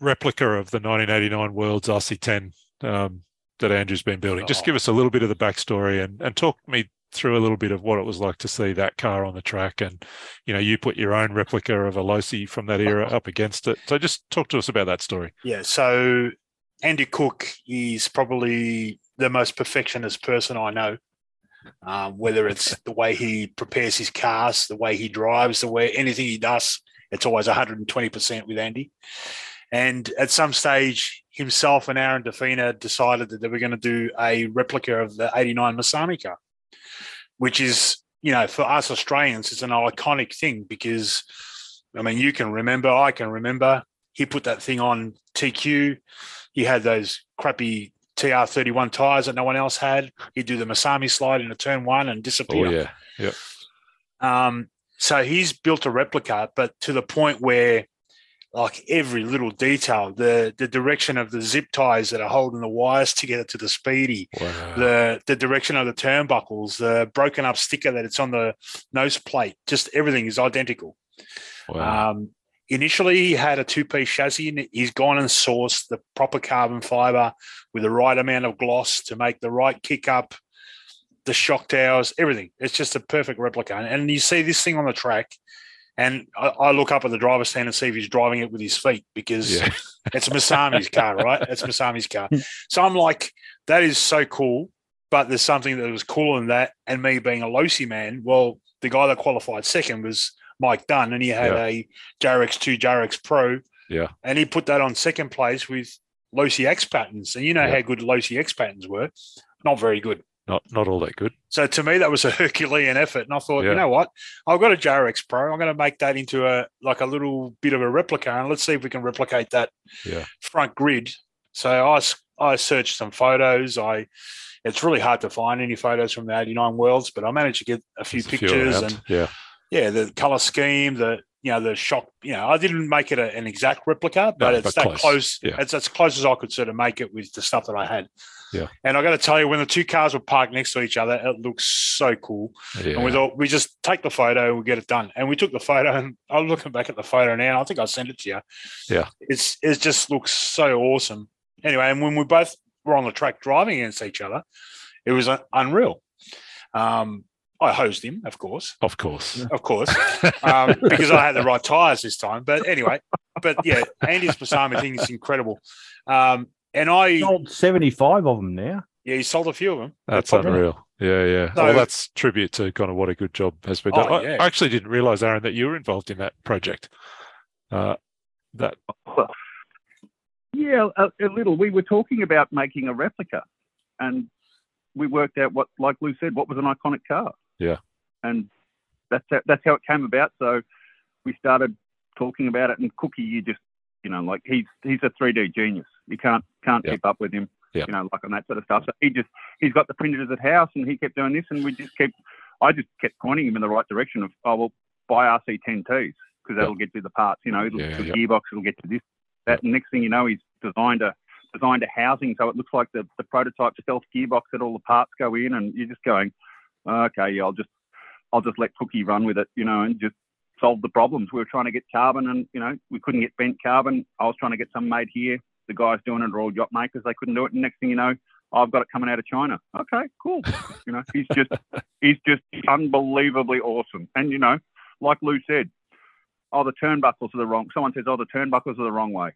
replica of the 1989 Worlds RC10 that Andrew's been building. Just give us a little bit of the backstory and talk me through a little bit of what it was like to see that car on the track. And, you put your own replica of a Losi from that era up against it. So just talk to us about that story. Yeah, so Andy Cook is probably the most perfectionist person I know, whether it's the way he prepares his cars, the way he drives, the way anything he does, it's always 120% with Andy. And at some stage, himself and Aaron Defina decided that they were going to do a replica of the 89 Masami car, which is, for us Australians, it's an iconic thing because, you can remember, I can remember, he put that thing on TQ. He had those crappy TR31 tyres that no one else had. He'd do the Masami slide into turn one and disappear. Oh, yeah, yeah. So he's built a replica, but to the point where, like every little detail, the direction of the zip ties that are holding the wires together to the speedy, the direction of the turnbuckles, the broken up sticker that it's on the nose plate, just everything is identical. Wow. Initially, he had a two-piece chassis, and he's gone and sourced the proper carbon fibre with the right amount of gloss to make the right kick up, the shock towers, everything. It's just a perfect replica. And you see this thing on the track, and I look up at the driver's stand and see if he's driving it with his feet because it's Masami's car, right? It's Masami's car. So I'm like, that is so cool, but there's something that was cooler than that. And me being a Losi man, well, the guy that qualified second was Mike Dunn, and he had a JRX2, JRX Pro. Yeah. And he put that on second place with Losi X patterns. And how good Losi X patterns were. Not very good. Not all that good. So to me, that was a Herculean effort. And I thought, you know what? I've got a JRX Pro. I'm going to make that into a little bit of a replica. And let's see if we can replicate that front grid. So I searched some photos. It's really hard to find any photos from the 89 Worlds, but I managed to get a few pictures. The color scheme, the shock. I didn't make it an exact replica, but it's that close. Yeah. It's as close as I could sort of make it with the stuff that I had. Yeah, and I got to tell you, when the two cars were parked next to each other, it looks so cool. Yeah. And we thought we just take the photo and we get it done. And we took the photo, and I'm looking back at the photo now. I think I sent it to you. Yeah, it just looks so awesome. Anyway, and when we both were on the track driving against each other, it was unreal. I hosed him, of course, because I had the right tires this time. But anyway, Andy's Masami thing is incredible. And I sold 75 of them now. Yeah, he sold a few of them. That's unreal. Yeah, yeah. So, well, that's tribute to kind of what a good job has been done. I actually didn't realise, Aaron, that you were involved in that project. A little. We were talking about making a replica, and we worked out what, like Lou said, what was an iconic car. Yeah, and that's how it came about. So we started talking about it, and Cookie, you just. Like he's a 3D genius. You can't keep up with him. Yep. Like on that sort of stuff. So he's got the printers at house, and he kept doing this, and I just kept pointing him in the right direction of buy RC10Ts because that'll get you the parts. It'll get the gearbox, it'll get you this, that. And next thing you know, he's designed a housing so it looks like the prototype stealth gearbox that all the parts go in, and you're just going, okay, I'll just let Cookie run with it, and just solved the problems. We were trying to get carbon and, you know, we couldn't get bent carbon. I was trying to get some made here. The guys doing it are all yacht makers. They couldn't do it. And next thing you know, I've got it coming out of China. Okay, cool. You know, he's just unbelievably awesome. And, you know, like Lou said, oh, the turnbuckles are the wrong. Someone says, oh, the turnbuckles are the wrong way.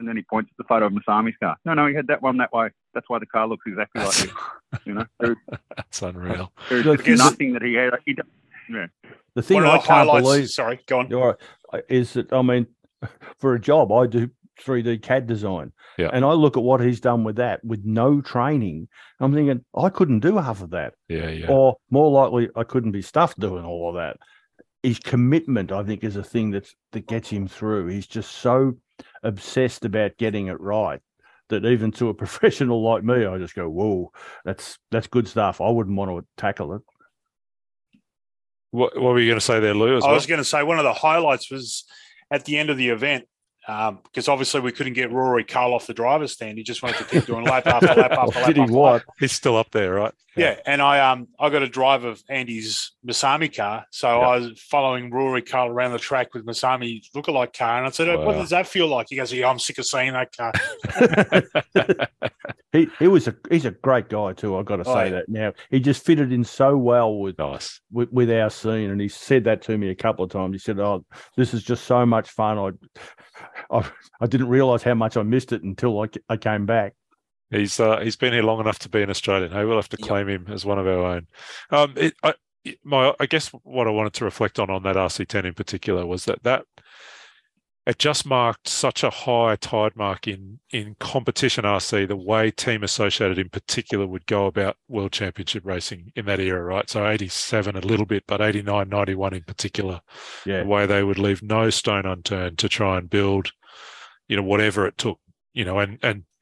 And then he points at the photo of Masami's car. No, he had that one that way. That's why the car looks exactly like this. You know, that's unreal. There's nothing that he had. Yeah. The thing I can't believe. Sorry, go on. Is that, I mean, for a job, I do 3D CAD design. Yeah. And I look at what he's done with that with no training. I'm thinking, I couldn't do half of that. Yeah. Or more likely, I couldn't be stuffed doing all of that. His commitment, I think, is a thing that gets him through. He's just so obsessed about getting it right that even to a professional like me, I just go, whoa, that's good stuff. I wouldn't want to tackle it. What were you going to say there, Lou? I was going to say one of the highlights was at the end of the event, because obviously we couldn't get Rory Cole off the driver's stand. He just wanted to keep doing lap after lap after lap. Did he what? He's still up there, right? Yeah. And I got a drive of Andy's Masami car, so I was following Rory Cole around the track with Masami's lookalike car, and I said, "What does that feel like?" He goes, "Yeah, I'm sick of seeing that car." He's a great guy too. I've got to say that now. He just fitted in so well with our scene, and he said that to me a couple of times. He said, "Oh, this is just so much fun. I didn't realise how much I missed it until I came back." He's been here long enough to be an Australian. Hey, we'll have to claim him as one of our own. I guess what I wanted to reflect on that RC10 in particular was that it just marked such a high tide mark in competition RC, the way Team Associated in particular would go about World Championship racing in that era, right? So 87 a little bit, but 89, 91 in particular, the way they would leave no stone unturned to try and build, you know, whatever it took, you know,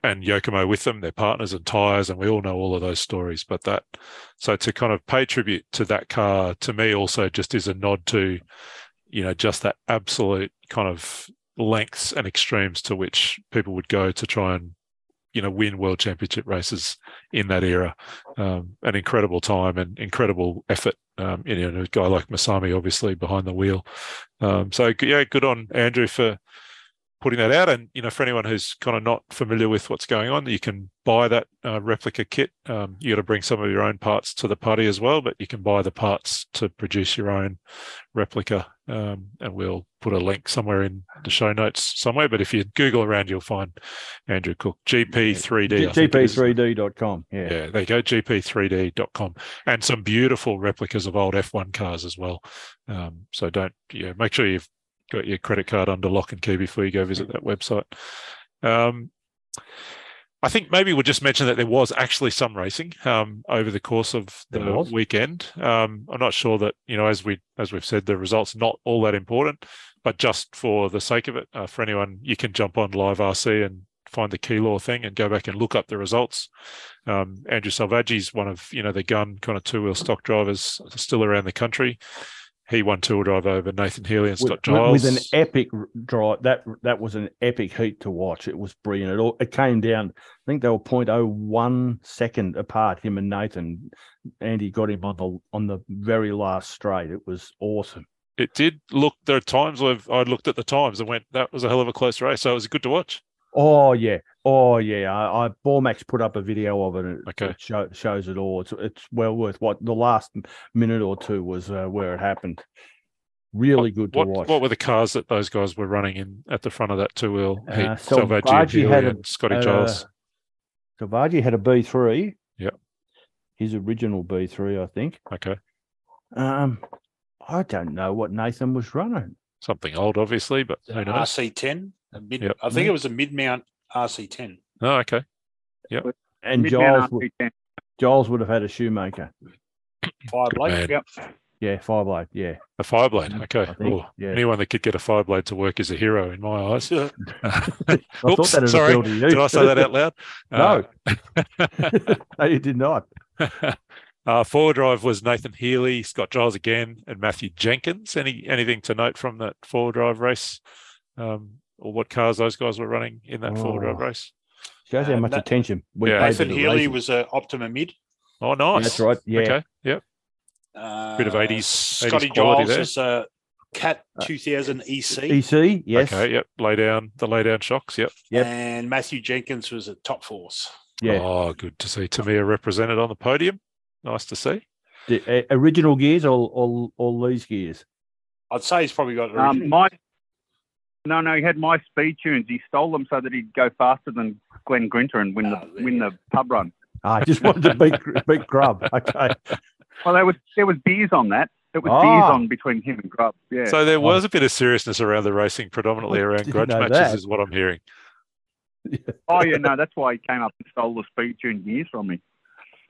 and Yokomo with them, their partners and tyres, and we all know all of those stories. But so to kind of pay tribute to that car, to me also just is a nod to, you know, just that absolute kind of lengths and extremes to which people would go to try and, you know, win World Championship races in that era. An incredible time and incredible effort. You know, a guy like Masami, obviously, behind the wheel. Good on Andrew for putting that out. And, you know, for anyone who's kind of not familiar with what's going on, you can buy that replica kit. You got to bring some of your own parts to the party as well, but you can buy the parts to produce your own replica. And we'll put a link somewhere in the show notes somewhere. But if you Google around, you'll find Andrew Cook, GP3D. GP3D.com. Yeah, there you go, GP3D.com. And some beautiful replicas of old F1 cars as well. Make sure you've got your credit card under lock and key before you go visit that website. I think maybe we'll just mention that there was actually some racing over the course of the weekend. I'm not sure that, you know, as we've said, the results not all that important, but just for the sake of it, for anyone, you can jump on Live RC and find the Keilor thing and go back and look up the results. Andrew Salvaggi's one of, you know, the gun kind of two-wheel stock drivers still around the country. He won two-wheel drive over Nathan Healy and Scott Giles. With an epic drive. That was an epic heat to watch. It was brilliant. It came down, I think they were 0.01 second apart, him and Nathan. Andy got him on the very last straight. It was awesome. It did look, there are times I looked at the times and went, that was a hell of a close race. So it was good to watch. Oh yeah. Bormax put up a video of it. It shows it all. It's well worth what the last minute or two was where it happened. Really good to watch. What were the cars that those guys were running in at the front of that two wheel? Salvaggi had a Scotty Giles. Salvaggi had a B3. Yeah, his original B3, I think. Okay. I don't know what Nathan was running. Something old, obviously, but who knows? RC10. I think it was a mid-mount RC10. Oh, okay. Yep. And Giles would have had a Shoemaker. Fireblade. Yep. Yeah, Fireblade. Yeah. A Fireblade. Okay. Think, yeah. Anyone that could get a Fireblade to work is a hero in my eyes. Oops, sorry. Did I say that out loud? No. No, you did not. Four-wheel drive was Nathan Healy, Scott Giles again, and Matthew Jenkins. Anything to note from that four-wheel drive race? Or what cars those guys were running in that four-wheel drive race. Shows how much attention. Nathan Healy was an Optima mid. Oh, nice. That's right. Yeah. Okay. Yep. Bit of 80s. Scotty Giles is a Cat 2000 EC. EC, yes. Okay, yep. The laydown shocks, yep. And Matthew Jenkins was at Top Force. Yeah. Oh, good to see Tamiya represented on the podium. Nice to see. The original gears, all these gears? I'd say he's probably got original. No, he had my speed tunes. He stole them so that he'd go faster than Glenn Grinter and win the pub run. I just wanted a big Grub. Okay. Well, there was beers on that. It was beers on between him and Grub. Yeah. So there was a bit of seriousness around the racing, predominantly around grudge matches, is what I'm hearing. Oh, yeah, no, that's why he came up and stole the speed tune gears from me.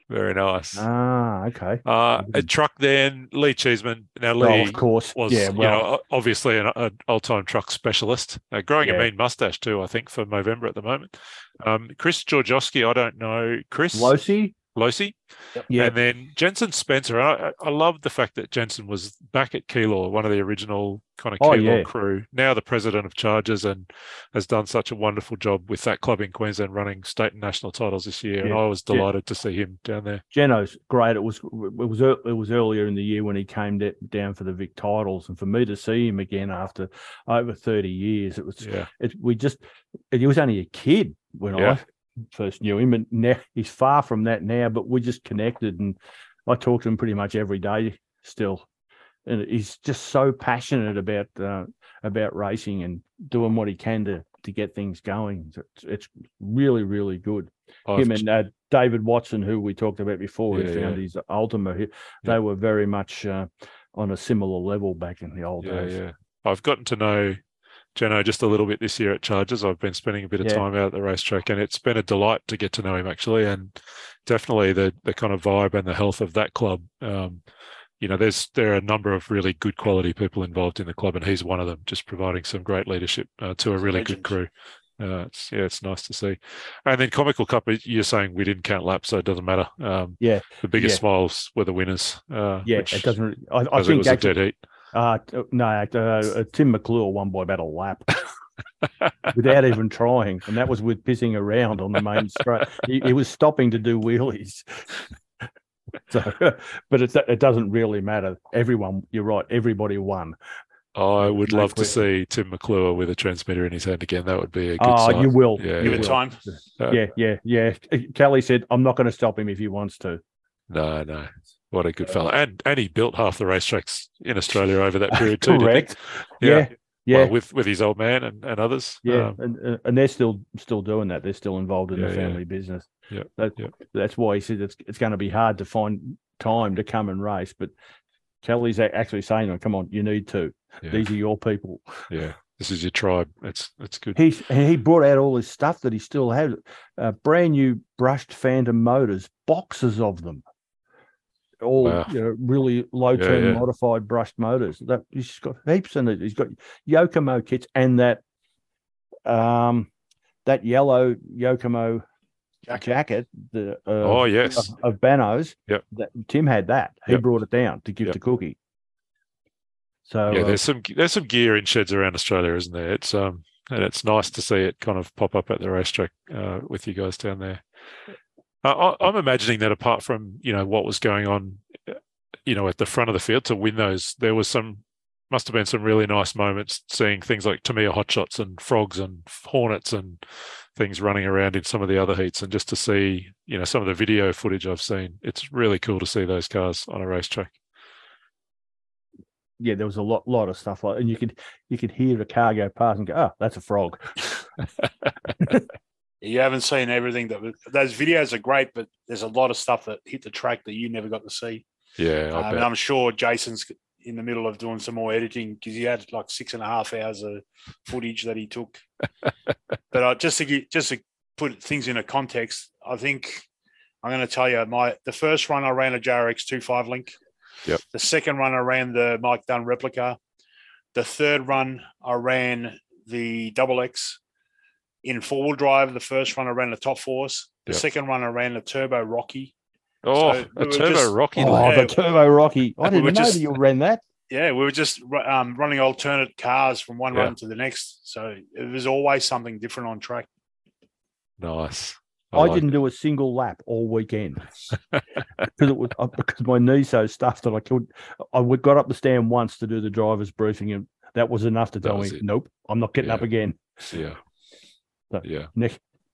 Very nice. Ah, okay. A truck then, Lee Cheeseman. Now, Lee of course. Was obviously an old-time truck specialist. Growing a mean mustache too, I think, for Movember at the moment. Chris Georgioski, I don't know. Chris? Losi. Yep. And then Jensen Spencer. I love the fact that Jensen was back at Keilor, one of the original kind of Keilor crew, now the president of Chargers, and has done such a wonderful job with that club in Queensland running state and national titles this year. Yeah. And I was delighted to see him down there. Jeno's great. It was earlier in the year when he came down for the Vic Titles, and for me to see him again after over 30 years, he was only a kid when I first knew him, and now he's far from that now, but we just connected, and I talk to him pretty much every day still, and he's just so passionate about racing and doing what he can to get things going. It's really, really good. Him and David Watson, who we talked about before, who found his Ultima, they were very much on a similar level back in the old days. Yeah. I've gotten to know Jeno just a little bit this year at Chargers. I've been spending a bit of time out at the racetrack, and it's been a delight to get to know him, actually, and definitely the kind of vibe and the health of that club. There are a number of really good quality people involved in the club, and he's one of them, just providing some great leadership to a really good crew. It's nice to see. And then Comical Cup, you're saying we didn't count laps, so it doesn't matter. The biggest smiles were the winners. It doesn't. I think it was a dead heat. Tim McClure won by about a lap without even trying, and that was with pissing around on the main straight. He was stopping to do wheelies. So, but it doesn't really matter. You're right, everybody won. I would love to see Tim McClure with a transmitter in his hand again. That would be a good sign. You will. Yeah, give it time. Yeah. Kelly said, I'm not going to stop him if he wants to. No. What a good fella. And he built half the racetracks in Australia over that period too. Correct. Yeah. Well, with his old man and others. Yeah, and they're still doing that. They're still involved in the family business. Yeah. That's why he said it's going to be hard to find time to come and race. But Kelly's actually saying, oh, come on, you need to. Yeah. These are your people. Yeah. This is your tribe. That's good. He brought out all his stuff that he still had. Brand new brushed Phantom motors, boxes of them. All really low-turn modified brushed motors. That he's got heaps in it. He's got Yokomo kits and that that yellow Yokomo jacket of Banno's. Yep. That Tim had that. He brought it down to give to Cookie. So there's some gear in sheds around Australia, isn't there? It's and it's nice to see it kind of pop up at the racetrack with you guys down there. I'm imagining that apart from, what was going on, at the front of the field to win those, there was must have been some really nice moments seeing things like Tamiya Hotshots and Frogs and Hornets and things running around in some of the other heats. And just to see, some of the video footage I've seen, it's really cool to see those cars on a racetrack. Yeah, there was a lot of stuff like, and you could hear the car go past and go, oh, that's a frog. You haven't seen everything. Those videos are great, but there's a lot of stuff that hit the track that you never got to see. Yeah, and I'm sure Jason's in the middle of doing some more editing because he had like 6.5 hours of footage that he took. But just to put things in a context, I think I'm going to tell you the first run I ran a JRX 25 link. Yep. The second run I ran the Mike Dunn replica. The third run I ran the XX. In four-wheel drive, the first run I ran the Top Force. The second run I ran the Turbo Rocky. The Turbo Rocky. I didn't know that you ran that. Yeah, we were just running alternate cars from one run to the next. So it was always something different on track. Nice. I didn't do a single lap all weekend because my knee's so stuffed that I couldn't. I got up the stand once to do the driver's briefing, and that was enough to tell me, nope, I'm not getting up again. Yeah. So yeah.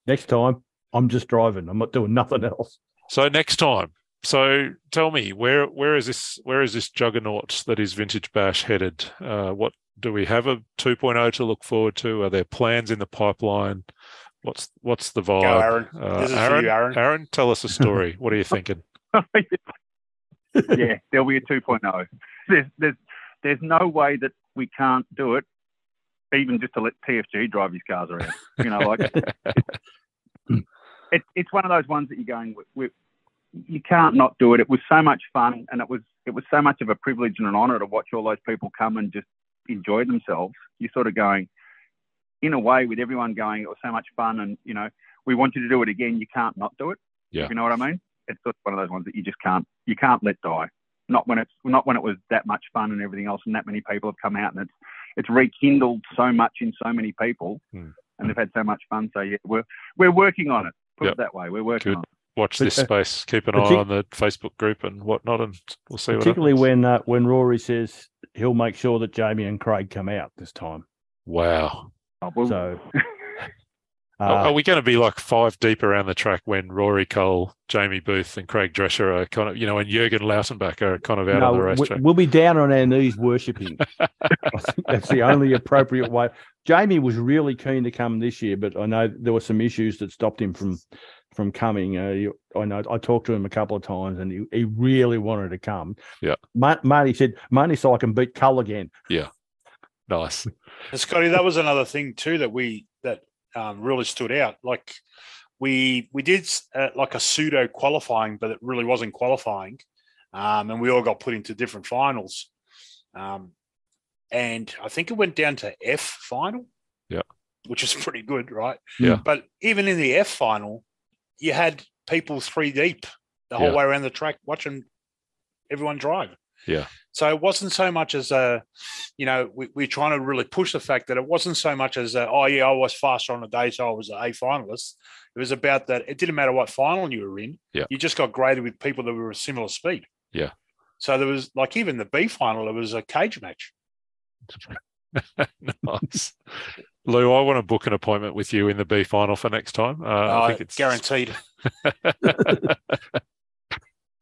Next time, I'm just driving. I'm not doing nothing else. So next time. So tell me, where is this juggernaut that is Vintage Bash headed? What do we have a 2.0 to look forward to? Are there plans in the pipeline? What's the vibe? Go, Aaron. This is Aaron. Aaron, tell us a story. What are you thinking? Yeah, there'll be a 2.0. There's no way that we can't do it, even just to let TFG drive his cars around. You know, like it's one of those ones that you're going with. You can't not do it. It was so much fun, and it was so much of a privilege and an honour to watch all those people come and just enjoy themselves. You're sort of going, in a way, with everyone going, it was so much fun, and, you know, we want you to do it again. You can't not do it. Yeah. You know what I mean? It's sort of one of those ones that you just can't let die. Not when it was that much fun and everything else, and that many people have come out, and it's rekindled so much in so many people, and they've had so much fun. So yeah, we're working on it. Put it that way, we're working on it. Watch this space. Keep an eye on the Facebook group and whatnot, and we'll see. Particularly what happens. When Rory says he'll make sure that Jamie and Craig come out this time. Wow! So are we going to be like five deep around the track when Rory Cole, Jamie Booth, and Craig Drescher are kind of, you know, and Jürgen Lautenbach are kind of out on the racetrack? We'll be down on our knees worshiping. I think that's the only appropriate way. Jamie was really keen to come this year, but I know there were some issues that stopped him from coming. I know I talked to him a couple of times, and he really wanted to come. Yeah, Marty said, "Money, so I can beat Cull again." Yeah, nice. And Scotty, that was another thing too that really stood out. Like we did like a pseudo qualifying, but it really wasn't qualifying, and we all got put into different finals, and I think it went down to F final. Yeah, which is pretty good, right? Yeah, but even in the F final, you had people three deep the whole way around the track watching everyone drive. Yeah. So it wasn't so much as we're trying to really push the fact that it wasn't so much as I was faster on the day, so I was an A finalist. It was about that it didn't matter what final you were in. Yeah. You just got graded with people that were a similar speed. Yeah. So there was, like, even the B final, it was a cage match. Nice. Lou, I want to book an appointment with you in the B final for next time. I think it's guaranteed. I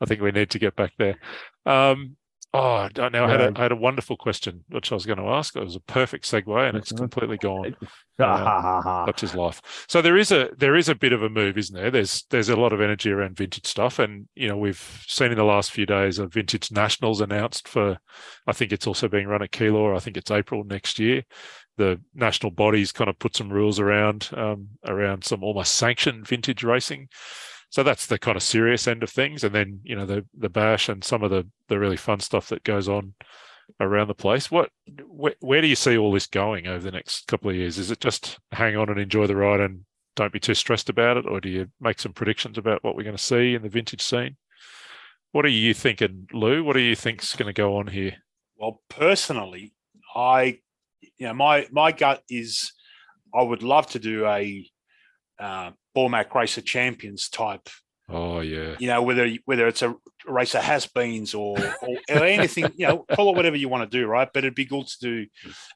think we need to get back there. I had a wonderful question, which I was going to ask. It was a perfect segue, and it's completely gone. Such is life. So there is a bit of a move, isn't there? There's a lot of energy around vintage stuff, and, you know, we've seen in the last few days a vintage nationals announced for, I think it's also being run at Keilor. I think it's April next year. The national bodies kind of put some rules around some almost sanctioned vintage racing. So that's the kind of serious end of things. And then, you know, the bash and some of the really fun stuff that goes on around the place. Where do you see all this going over the next couple of years? Is it just hang on and enjoy the ride and don't be too stressed about it? Or do you make some predictions about what we're going to see in the vintage scene? What are you thinking, Lou? What do you think's going to go on here? Well, personally, my gut is I would love to do a Bormac Race of Champions type. Oh, yeah. You know, whether it's a race of has-beens or anything, you know, call it whatever you want to do, right? But it'd be good to do,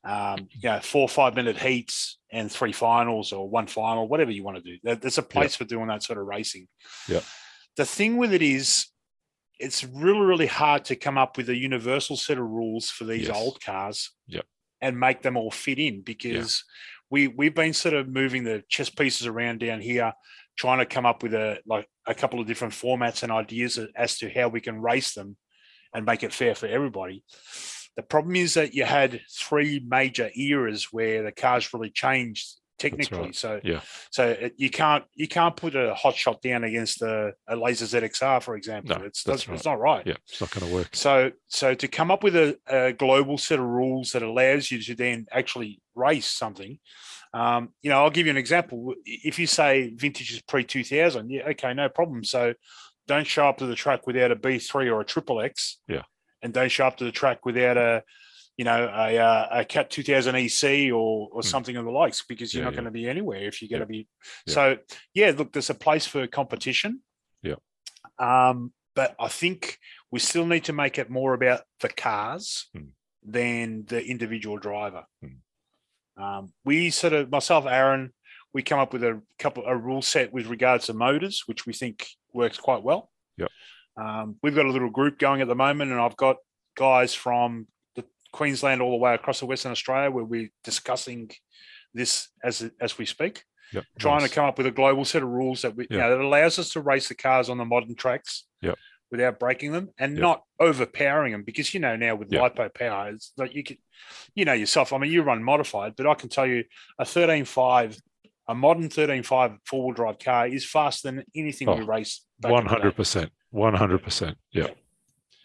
4 5-minute heats and 3 finals or 1 final, whatever you want to do. There's a place for doing that sort of racing. Yeah. The thing with it is it's really, really hard to come up with a universal set of rules for these old cars. Yeah. And make them all fit in, because we've been sort of moving the chess pieces around down here, trying to come up with a couple of different formats and ideas as to how we can race them and make it fair for everybody. The problem is that you had 3 major eras where the cars really changed technically. That's right. So you can't put a Hotshot down against a Laser ZXR, for example. No, it's not right. Yeah, it's not going to work. So to come up with a global set of rules that allows you to then actually race something, you know, I'll give you an example. If you say vintage is pre-2000, yeah, okay, no problem. So don't show up to the track without a B3 or a XXX. Yeah, and don't show up to the track without a you know, a Cat 2000 EC or something of the likes, because you're not going to be anywhere if you're going to be. So, look, there's a place for competition. Yeah. But I think we still need to make it more about the cars than the individual driver. We sort of, myself, Aaron, we come up with a rule set with regards to motors, which we think works quite well. Yeah. We've got a little group going at the moment, and I've got guys from Queensland all the way across to Western Australia, where we're discussing this as we speak, to come up with a global set of rules that we that allows us to race the cars on the modern tracks without breaking them and not overpowering them, because now with lipo power, it's like you could, yourself. I mean, you run modified, but I can tell you a modern 13.5 four-wheel drive car is faster than anything we raced. 100%, 100%. Yeah,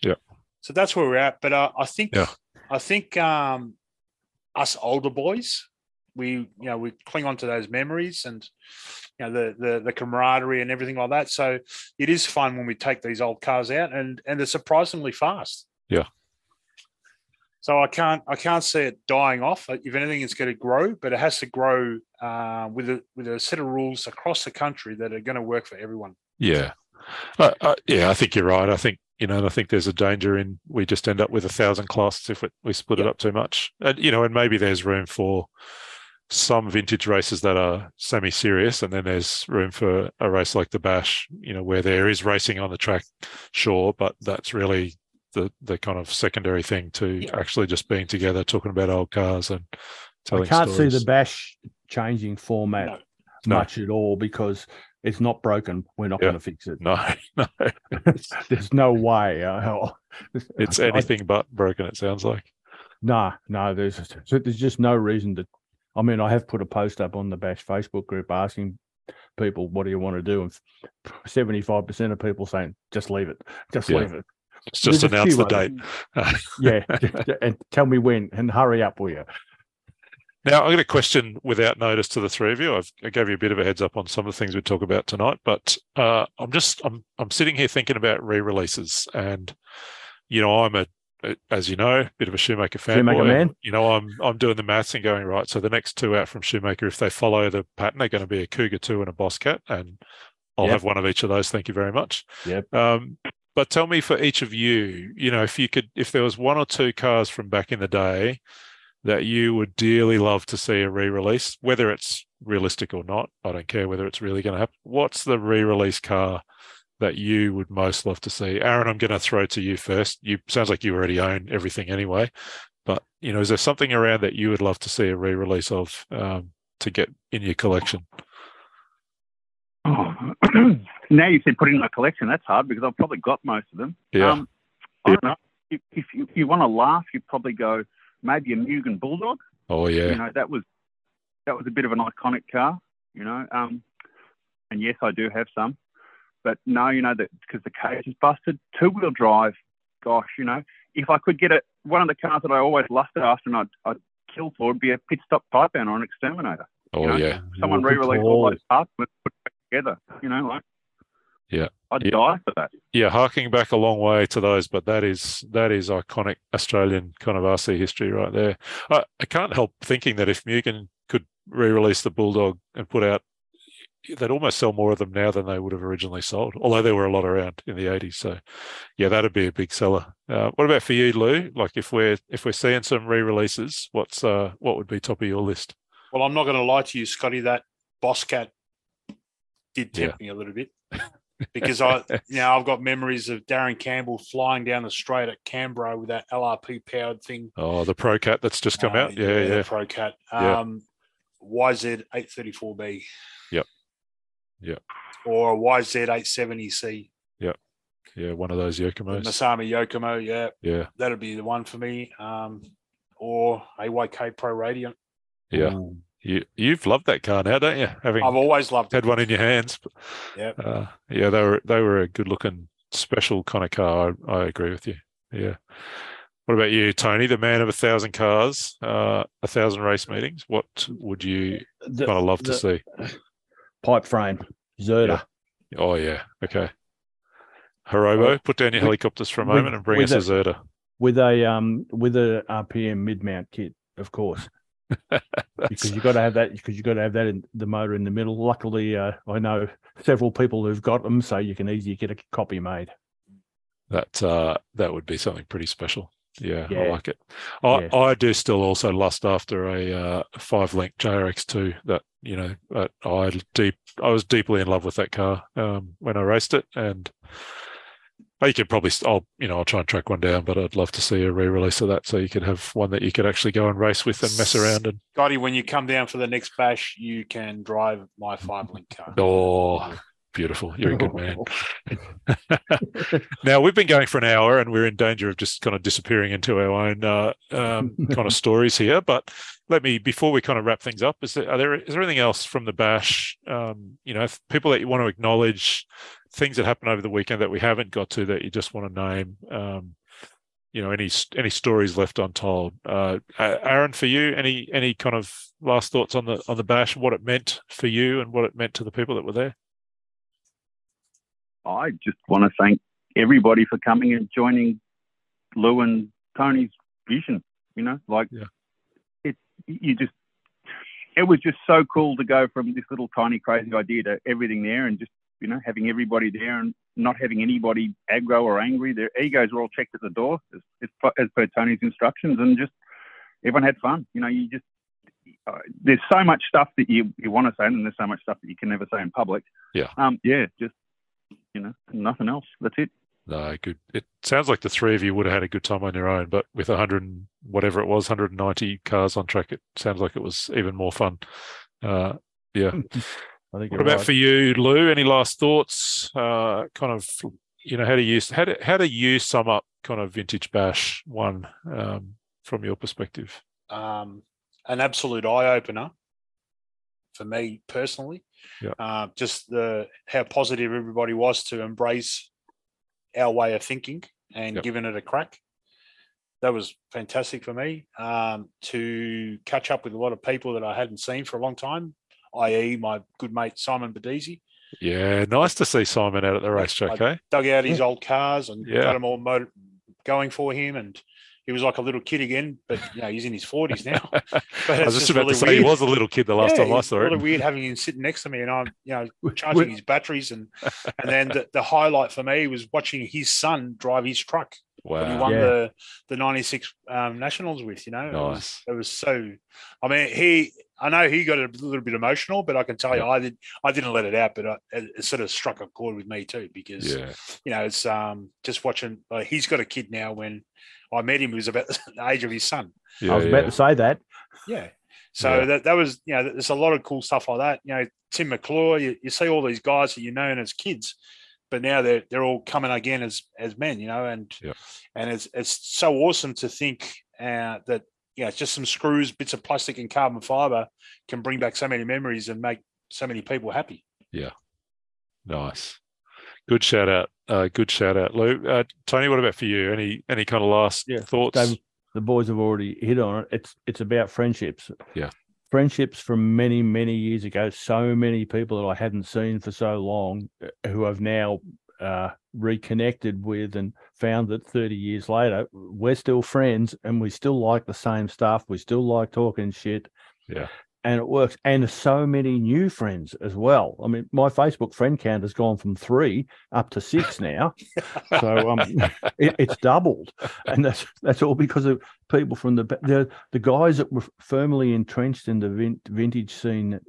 yeah. So that's where we're at, but I think us older boys, we cling on to those memories and the camaraderie and everything like that. So it is fun when we take these old cars out, and they're surprisingly fast. Yeah. So I can't see it dying off. If anything, it's going to grow, but it has to grow with a set of rules across the country that are going to work for everyone. Yeah. I think you're right. I think. And I think there's a danger in we just end up with 1,000 classes if we split it up too much. And, and maybe there's room for some vintage races that are semi-serious, and then there's room for a race like the Bash, where there is racing on the track, sure, but that's really the kind of secondary thing to actually just being together, talking about old cars and telling stories. I can't see the Bash changing format much at all, because it's not broken. We're not going to fix it. No. There's no way. It's anything but broken, it sounds like. No. There's just no reason to. I mean, I have put a post up on the Bash Facebook group asking people, what do you want to do? And 75% of people saying, just leave it. Just leave it. Just announce the date. And tell me when, and hurry up, will you? Now, I'm going to question without notice to the three of you. I gave you a bit of a heads up on some of the things we talk about tonight, but I'm sitting here thinking about re-releases, and I'm a bit of a Shoemaker fanboy. Shoemaker man. I'm doing the maths and going, right, so the next two out from Shoemaker, if they follow the pattern, they're going to be a Cougar 2 and a Boss Cat, and I'll have one of each of those. Thank you very much. Yep. But tell me, for each of you, if there was one or two cars from back in the day that you would dearly love to see a re-release, whether it's realistic or not, I don't care whether it's really going to happen. What's the re-release car that you would most love to see? Aaron, I'm going to throw to you first. You sounds like you already own everything anyway, but is there something around that you would love to see a re-release of to get in your collection? Oh, now you said put it in my collection. That's hard, because I've probably got most of them. Yeah. I don't know. If you want to laugh, you probably go, maybe a Mugen Bulldog. Oh yeah, that was a bit of an iconic car, And yes, I do have some, but no, that because the cage is busted. Two-wheel drive, gosh, if I could get one of the cars that I always lusted after and I'd kill for, would be a pit stop Taipan or an Exterminator. Oh yeah, someone re-released all those parts and put it together. Yeah, I'd die for that. Yeah, harking back a long way to those, but that is iconic Australian kind of RC history right there. I can't help thinking that if Mugen could re-release the Bulldog and put out, they'd almost sell more of them now than they would have originally sold, although there were a lot around in the 80s. So, yeah, that'd be a big seller. What about for you, Lou? Like if we're seeing some re-releases, what would be top of your list? Well, I'm not going to lie to you, Scotty, that Boss Cat did tempt me a little bit. Because I've got memories of Darren Campbell flying down the straight at Canberra with that LRP powered thing. Oh, the Procat that's just come out. The Procat. YZ834B. Yep. Yep. Or a YZ870C. Yep. Yeah, one of those Yokomos. The Masami Yokomo. Yeah. Yeah. That'll be the one for me. Or AYK Pro Radiant. Yeah. You've loved that car now, don't you? I've always loved it. Had one in your hands. Yeah. They were a good-looking, special kind of car. I agree with you. Yeah. What about you, Tony, the man of 1,000 cars, 1,000 race meetings? What would you kind of love to see? Pipe frame, Zerda. Yeah. Oh, yeah. Okay. Hirobo, put down your helicopters for a moment and bring us a Zerda. with a RPM mid mount kit, of course, because you got to have that. Because you got to have that in the motor in the middle. Luckily, I know several people who've got them, so you can easily get a copy made. That that would be something pretty special. Yeah, yeah. I like it. I do still also lust after a 5-link JRX2. That, you know, I was deeply in love with that car when I raced it, and you could probably, I'll try and track one down, but I'd love to see a re-release of that, so you could have one that you could actually go and race with and mess around. And Scotty, when you come down for the next bash, you can drive my 5-link car. Oh. Beautiful. You're a good man. Now, we've been going for an hour and we're in danger of just kind of disappearing into our own kind of stories here. But before we kind of wrap things up, is there anything else from the bash, if people that you want to acknowledge, things that happened over the weekend that we haven't got to that you just want to name, any stories left untold? Aaron, for you, any kind of last thoughts on the bash, what it meant for you and what it meant to the people that were there? I just want to thank everybody for coming and joining Lou and Tony's vision. It was just so cool to go from this little tiny crazy idea to everything there, and just having everybody there and not having anybody aggro or angry. Their egos were all checked at the door as per Tony's instructions, and just everyone had fun. There's so much stuff that you want to say, and there's so much stuff that you can never say in public. Yeah. Nothing else. That's it. No, good. It sounds like the three of you would have had a good time on your own, but with 190 cars on track, it sounds like it was even more fun. I think. What about for you, Lou? Any last thoughts? How do you sum up kind of vintage bash one from your perspective? An absolute eye opener for me personally. Yeah. Just how positive everybody was to embrace our way of thinking and giving it a crack. That was fantastic for me, to catch up with a lot of people that I hadn't seen for a long time, i.e. my good mate Simon Badesi. Yeah, nice to see Simon out at the racetrack, eh? Dug out his old cars and got them all going for him, and he was like a little kid again, but he's in his 40s now. But I was just about really to say weird. He was a little kid the last time I saw it. It's really weird having him sitting next to me, and I'm charging his batteries. And then the highlight for me was watching his son drive his truck. Wow. That he won the 96 Nationals with, Nice. It was so, I know he got a little bit emotional, but I can tell you I didn't let it out, but it sort of struck a chord with me too, because, it's just watching, he's got a kid now. When I met him, he was about the age of his son. Yeah, I was about to say that. Yeah. So that was, there's a lot of cool stuff like that. Tim McClure, you see all these guys that as kids, but now they're all coming again as men, and it's so awesome to think that, it's just some screws, bits of plastic and carbon fiber can bring back so many memories and make so many people happy. Yeah. Nice. Good shout out. Good shout out, Lou. Tony, what about for you? Any kind of last thoughts? David, the boys have already hit on it. It's about friendships. Yeah. Friendships from many, many years ago. So many people that I hadn't seen for so long who I've now reconnected with, and found that 30 years later, we're still friends and we still like the same stuff. We still like talking shit. Yeah. And it works. And so many new friends as well. I mean, my Facebook friend count has gone from 3 up to 6 now. So it's doubled. And that's all because of people from the guys that were firmly entrenched in the vintage scene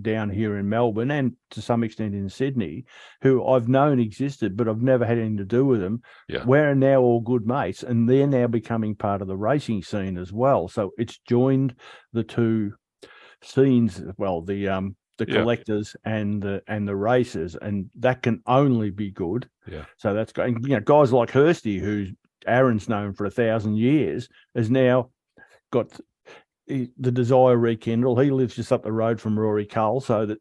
down here in Melbourne, and to some extent in Sydney, who I've known existed, but I've never had anything to do with them. Yeah. We're now all good mates, and they're now becoming part of the racing scene as well. So it's joined the two scenes, well, the collectors and the racers, and that can only be good. Yeah. So that's great. And, guys like Hursty, who Aaron's known for 1,000 years, has now got the desire rekindled. He lives just up the road from Rory Cole, so that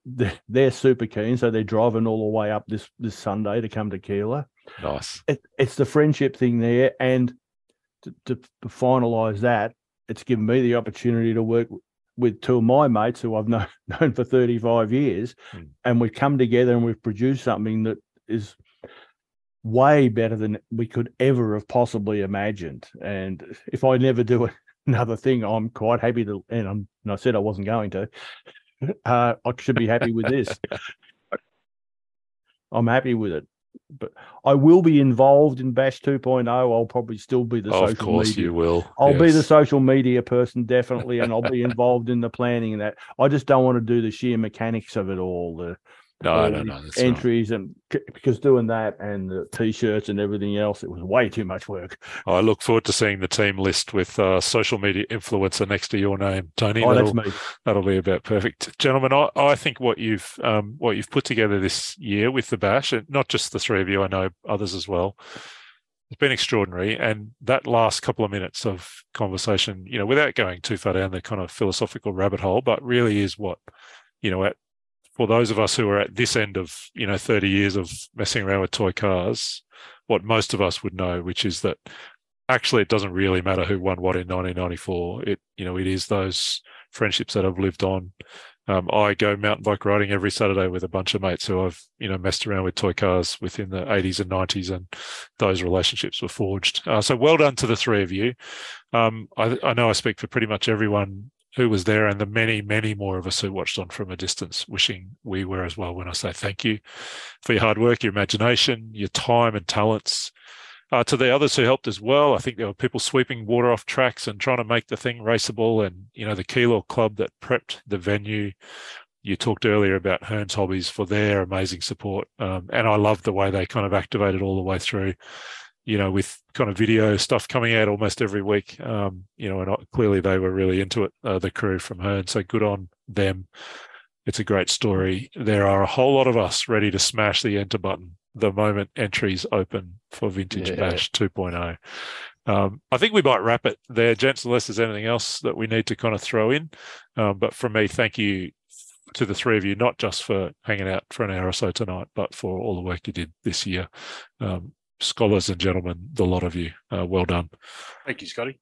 they're super keen. So they're driving all the way up this Sunday to come to Keilor. Nice. It's the friendship thing there, and to finalise that, it's given me the opportunity to work with two of my mates who I've known for 35 years, and we've come together and we've produced something that is way better than we could ever have possibly imagined. And if I never do another thing, I'm quite happy to, and I said I wasn't going to, I should be happy with this. I'm happy with it. But I will be involved in Bash 2.0. I'll probably still be the social media. Of course you will. I'll be the social media person, definitely, and I'll be involved in the planning and that. I just don't want to do the sheer mechanics of it all, entries, and because doing that and the T-shirts and everything else, it was way too much work. I look forward to seeing the team list with social media influencer next to your name, Tony. Oh, that's me. That'll be about perfect. Gentlemen, I think what you've put together this year with the Bash, and not just the three of you, I know others as well, it's been extraordinary. And that last couple of minutes of conversation, you know, without going too far down the kind of philosophical rabbit hole, but really is what, you know, at for those of us who are at this end of, you know, 30 years of messing around with toy cars, what most of us would know, which is that actually it doesn't really matter who won what in 1994. It, you know, it is those friendships that have lived on. I go mountain bike riding every Saturday with a bunch of mates who I've, you know, messed around with toy cars within the 80s and 90s, and those relationships were forged. So well done to the three of you. I know I speak for pretty much everyone who was there, and the many, many more of us who watched on from a distance, wishing we were as well, when I say thank you for your hard work, your imagination, your time and talents. To the others who helped as well, I think there were people sweeping water off tracks and trying to make the thing raceable, and, you know, the Keilor Club that prepped the venue. You talked earlier about Hearns Hobbies for their amazing support, and I love the way they kind of activated all the way through, you know, with kind of video stuff coming out almost every week, you know, and clearly they were really into it, the crew from Hearn. So good on them. It's a great story. There are a whole lot of us ready to smash the enter button the moment entries open for Vintage Bash 2.0. I think we might wrap it there, gents, unless there's anything else that we need to kind of throw in. But from me, thank you to the three of you, not just for hanging out for an hour or so tonight, but for all the work you did this year. Scholars and gentlemen, the lot of you, well done. Thank you, Scotty.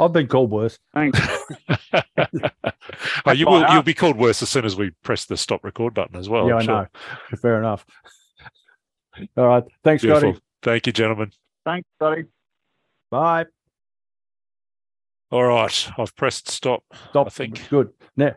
I've been called worse. Thanks. You'll be called worse as soon as we press the stop record button as well. Yeah, I know. Fair enough. All right. Thanks, Beautiful. Scotty. Thank you, gentlemen. Thanks, Scotty. Bye. All right. I've pressed stop. Stop. I think. Good. Now.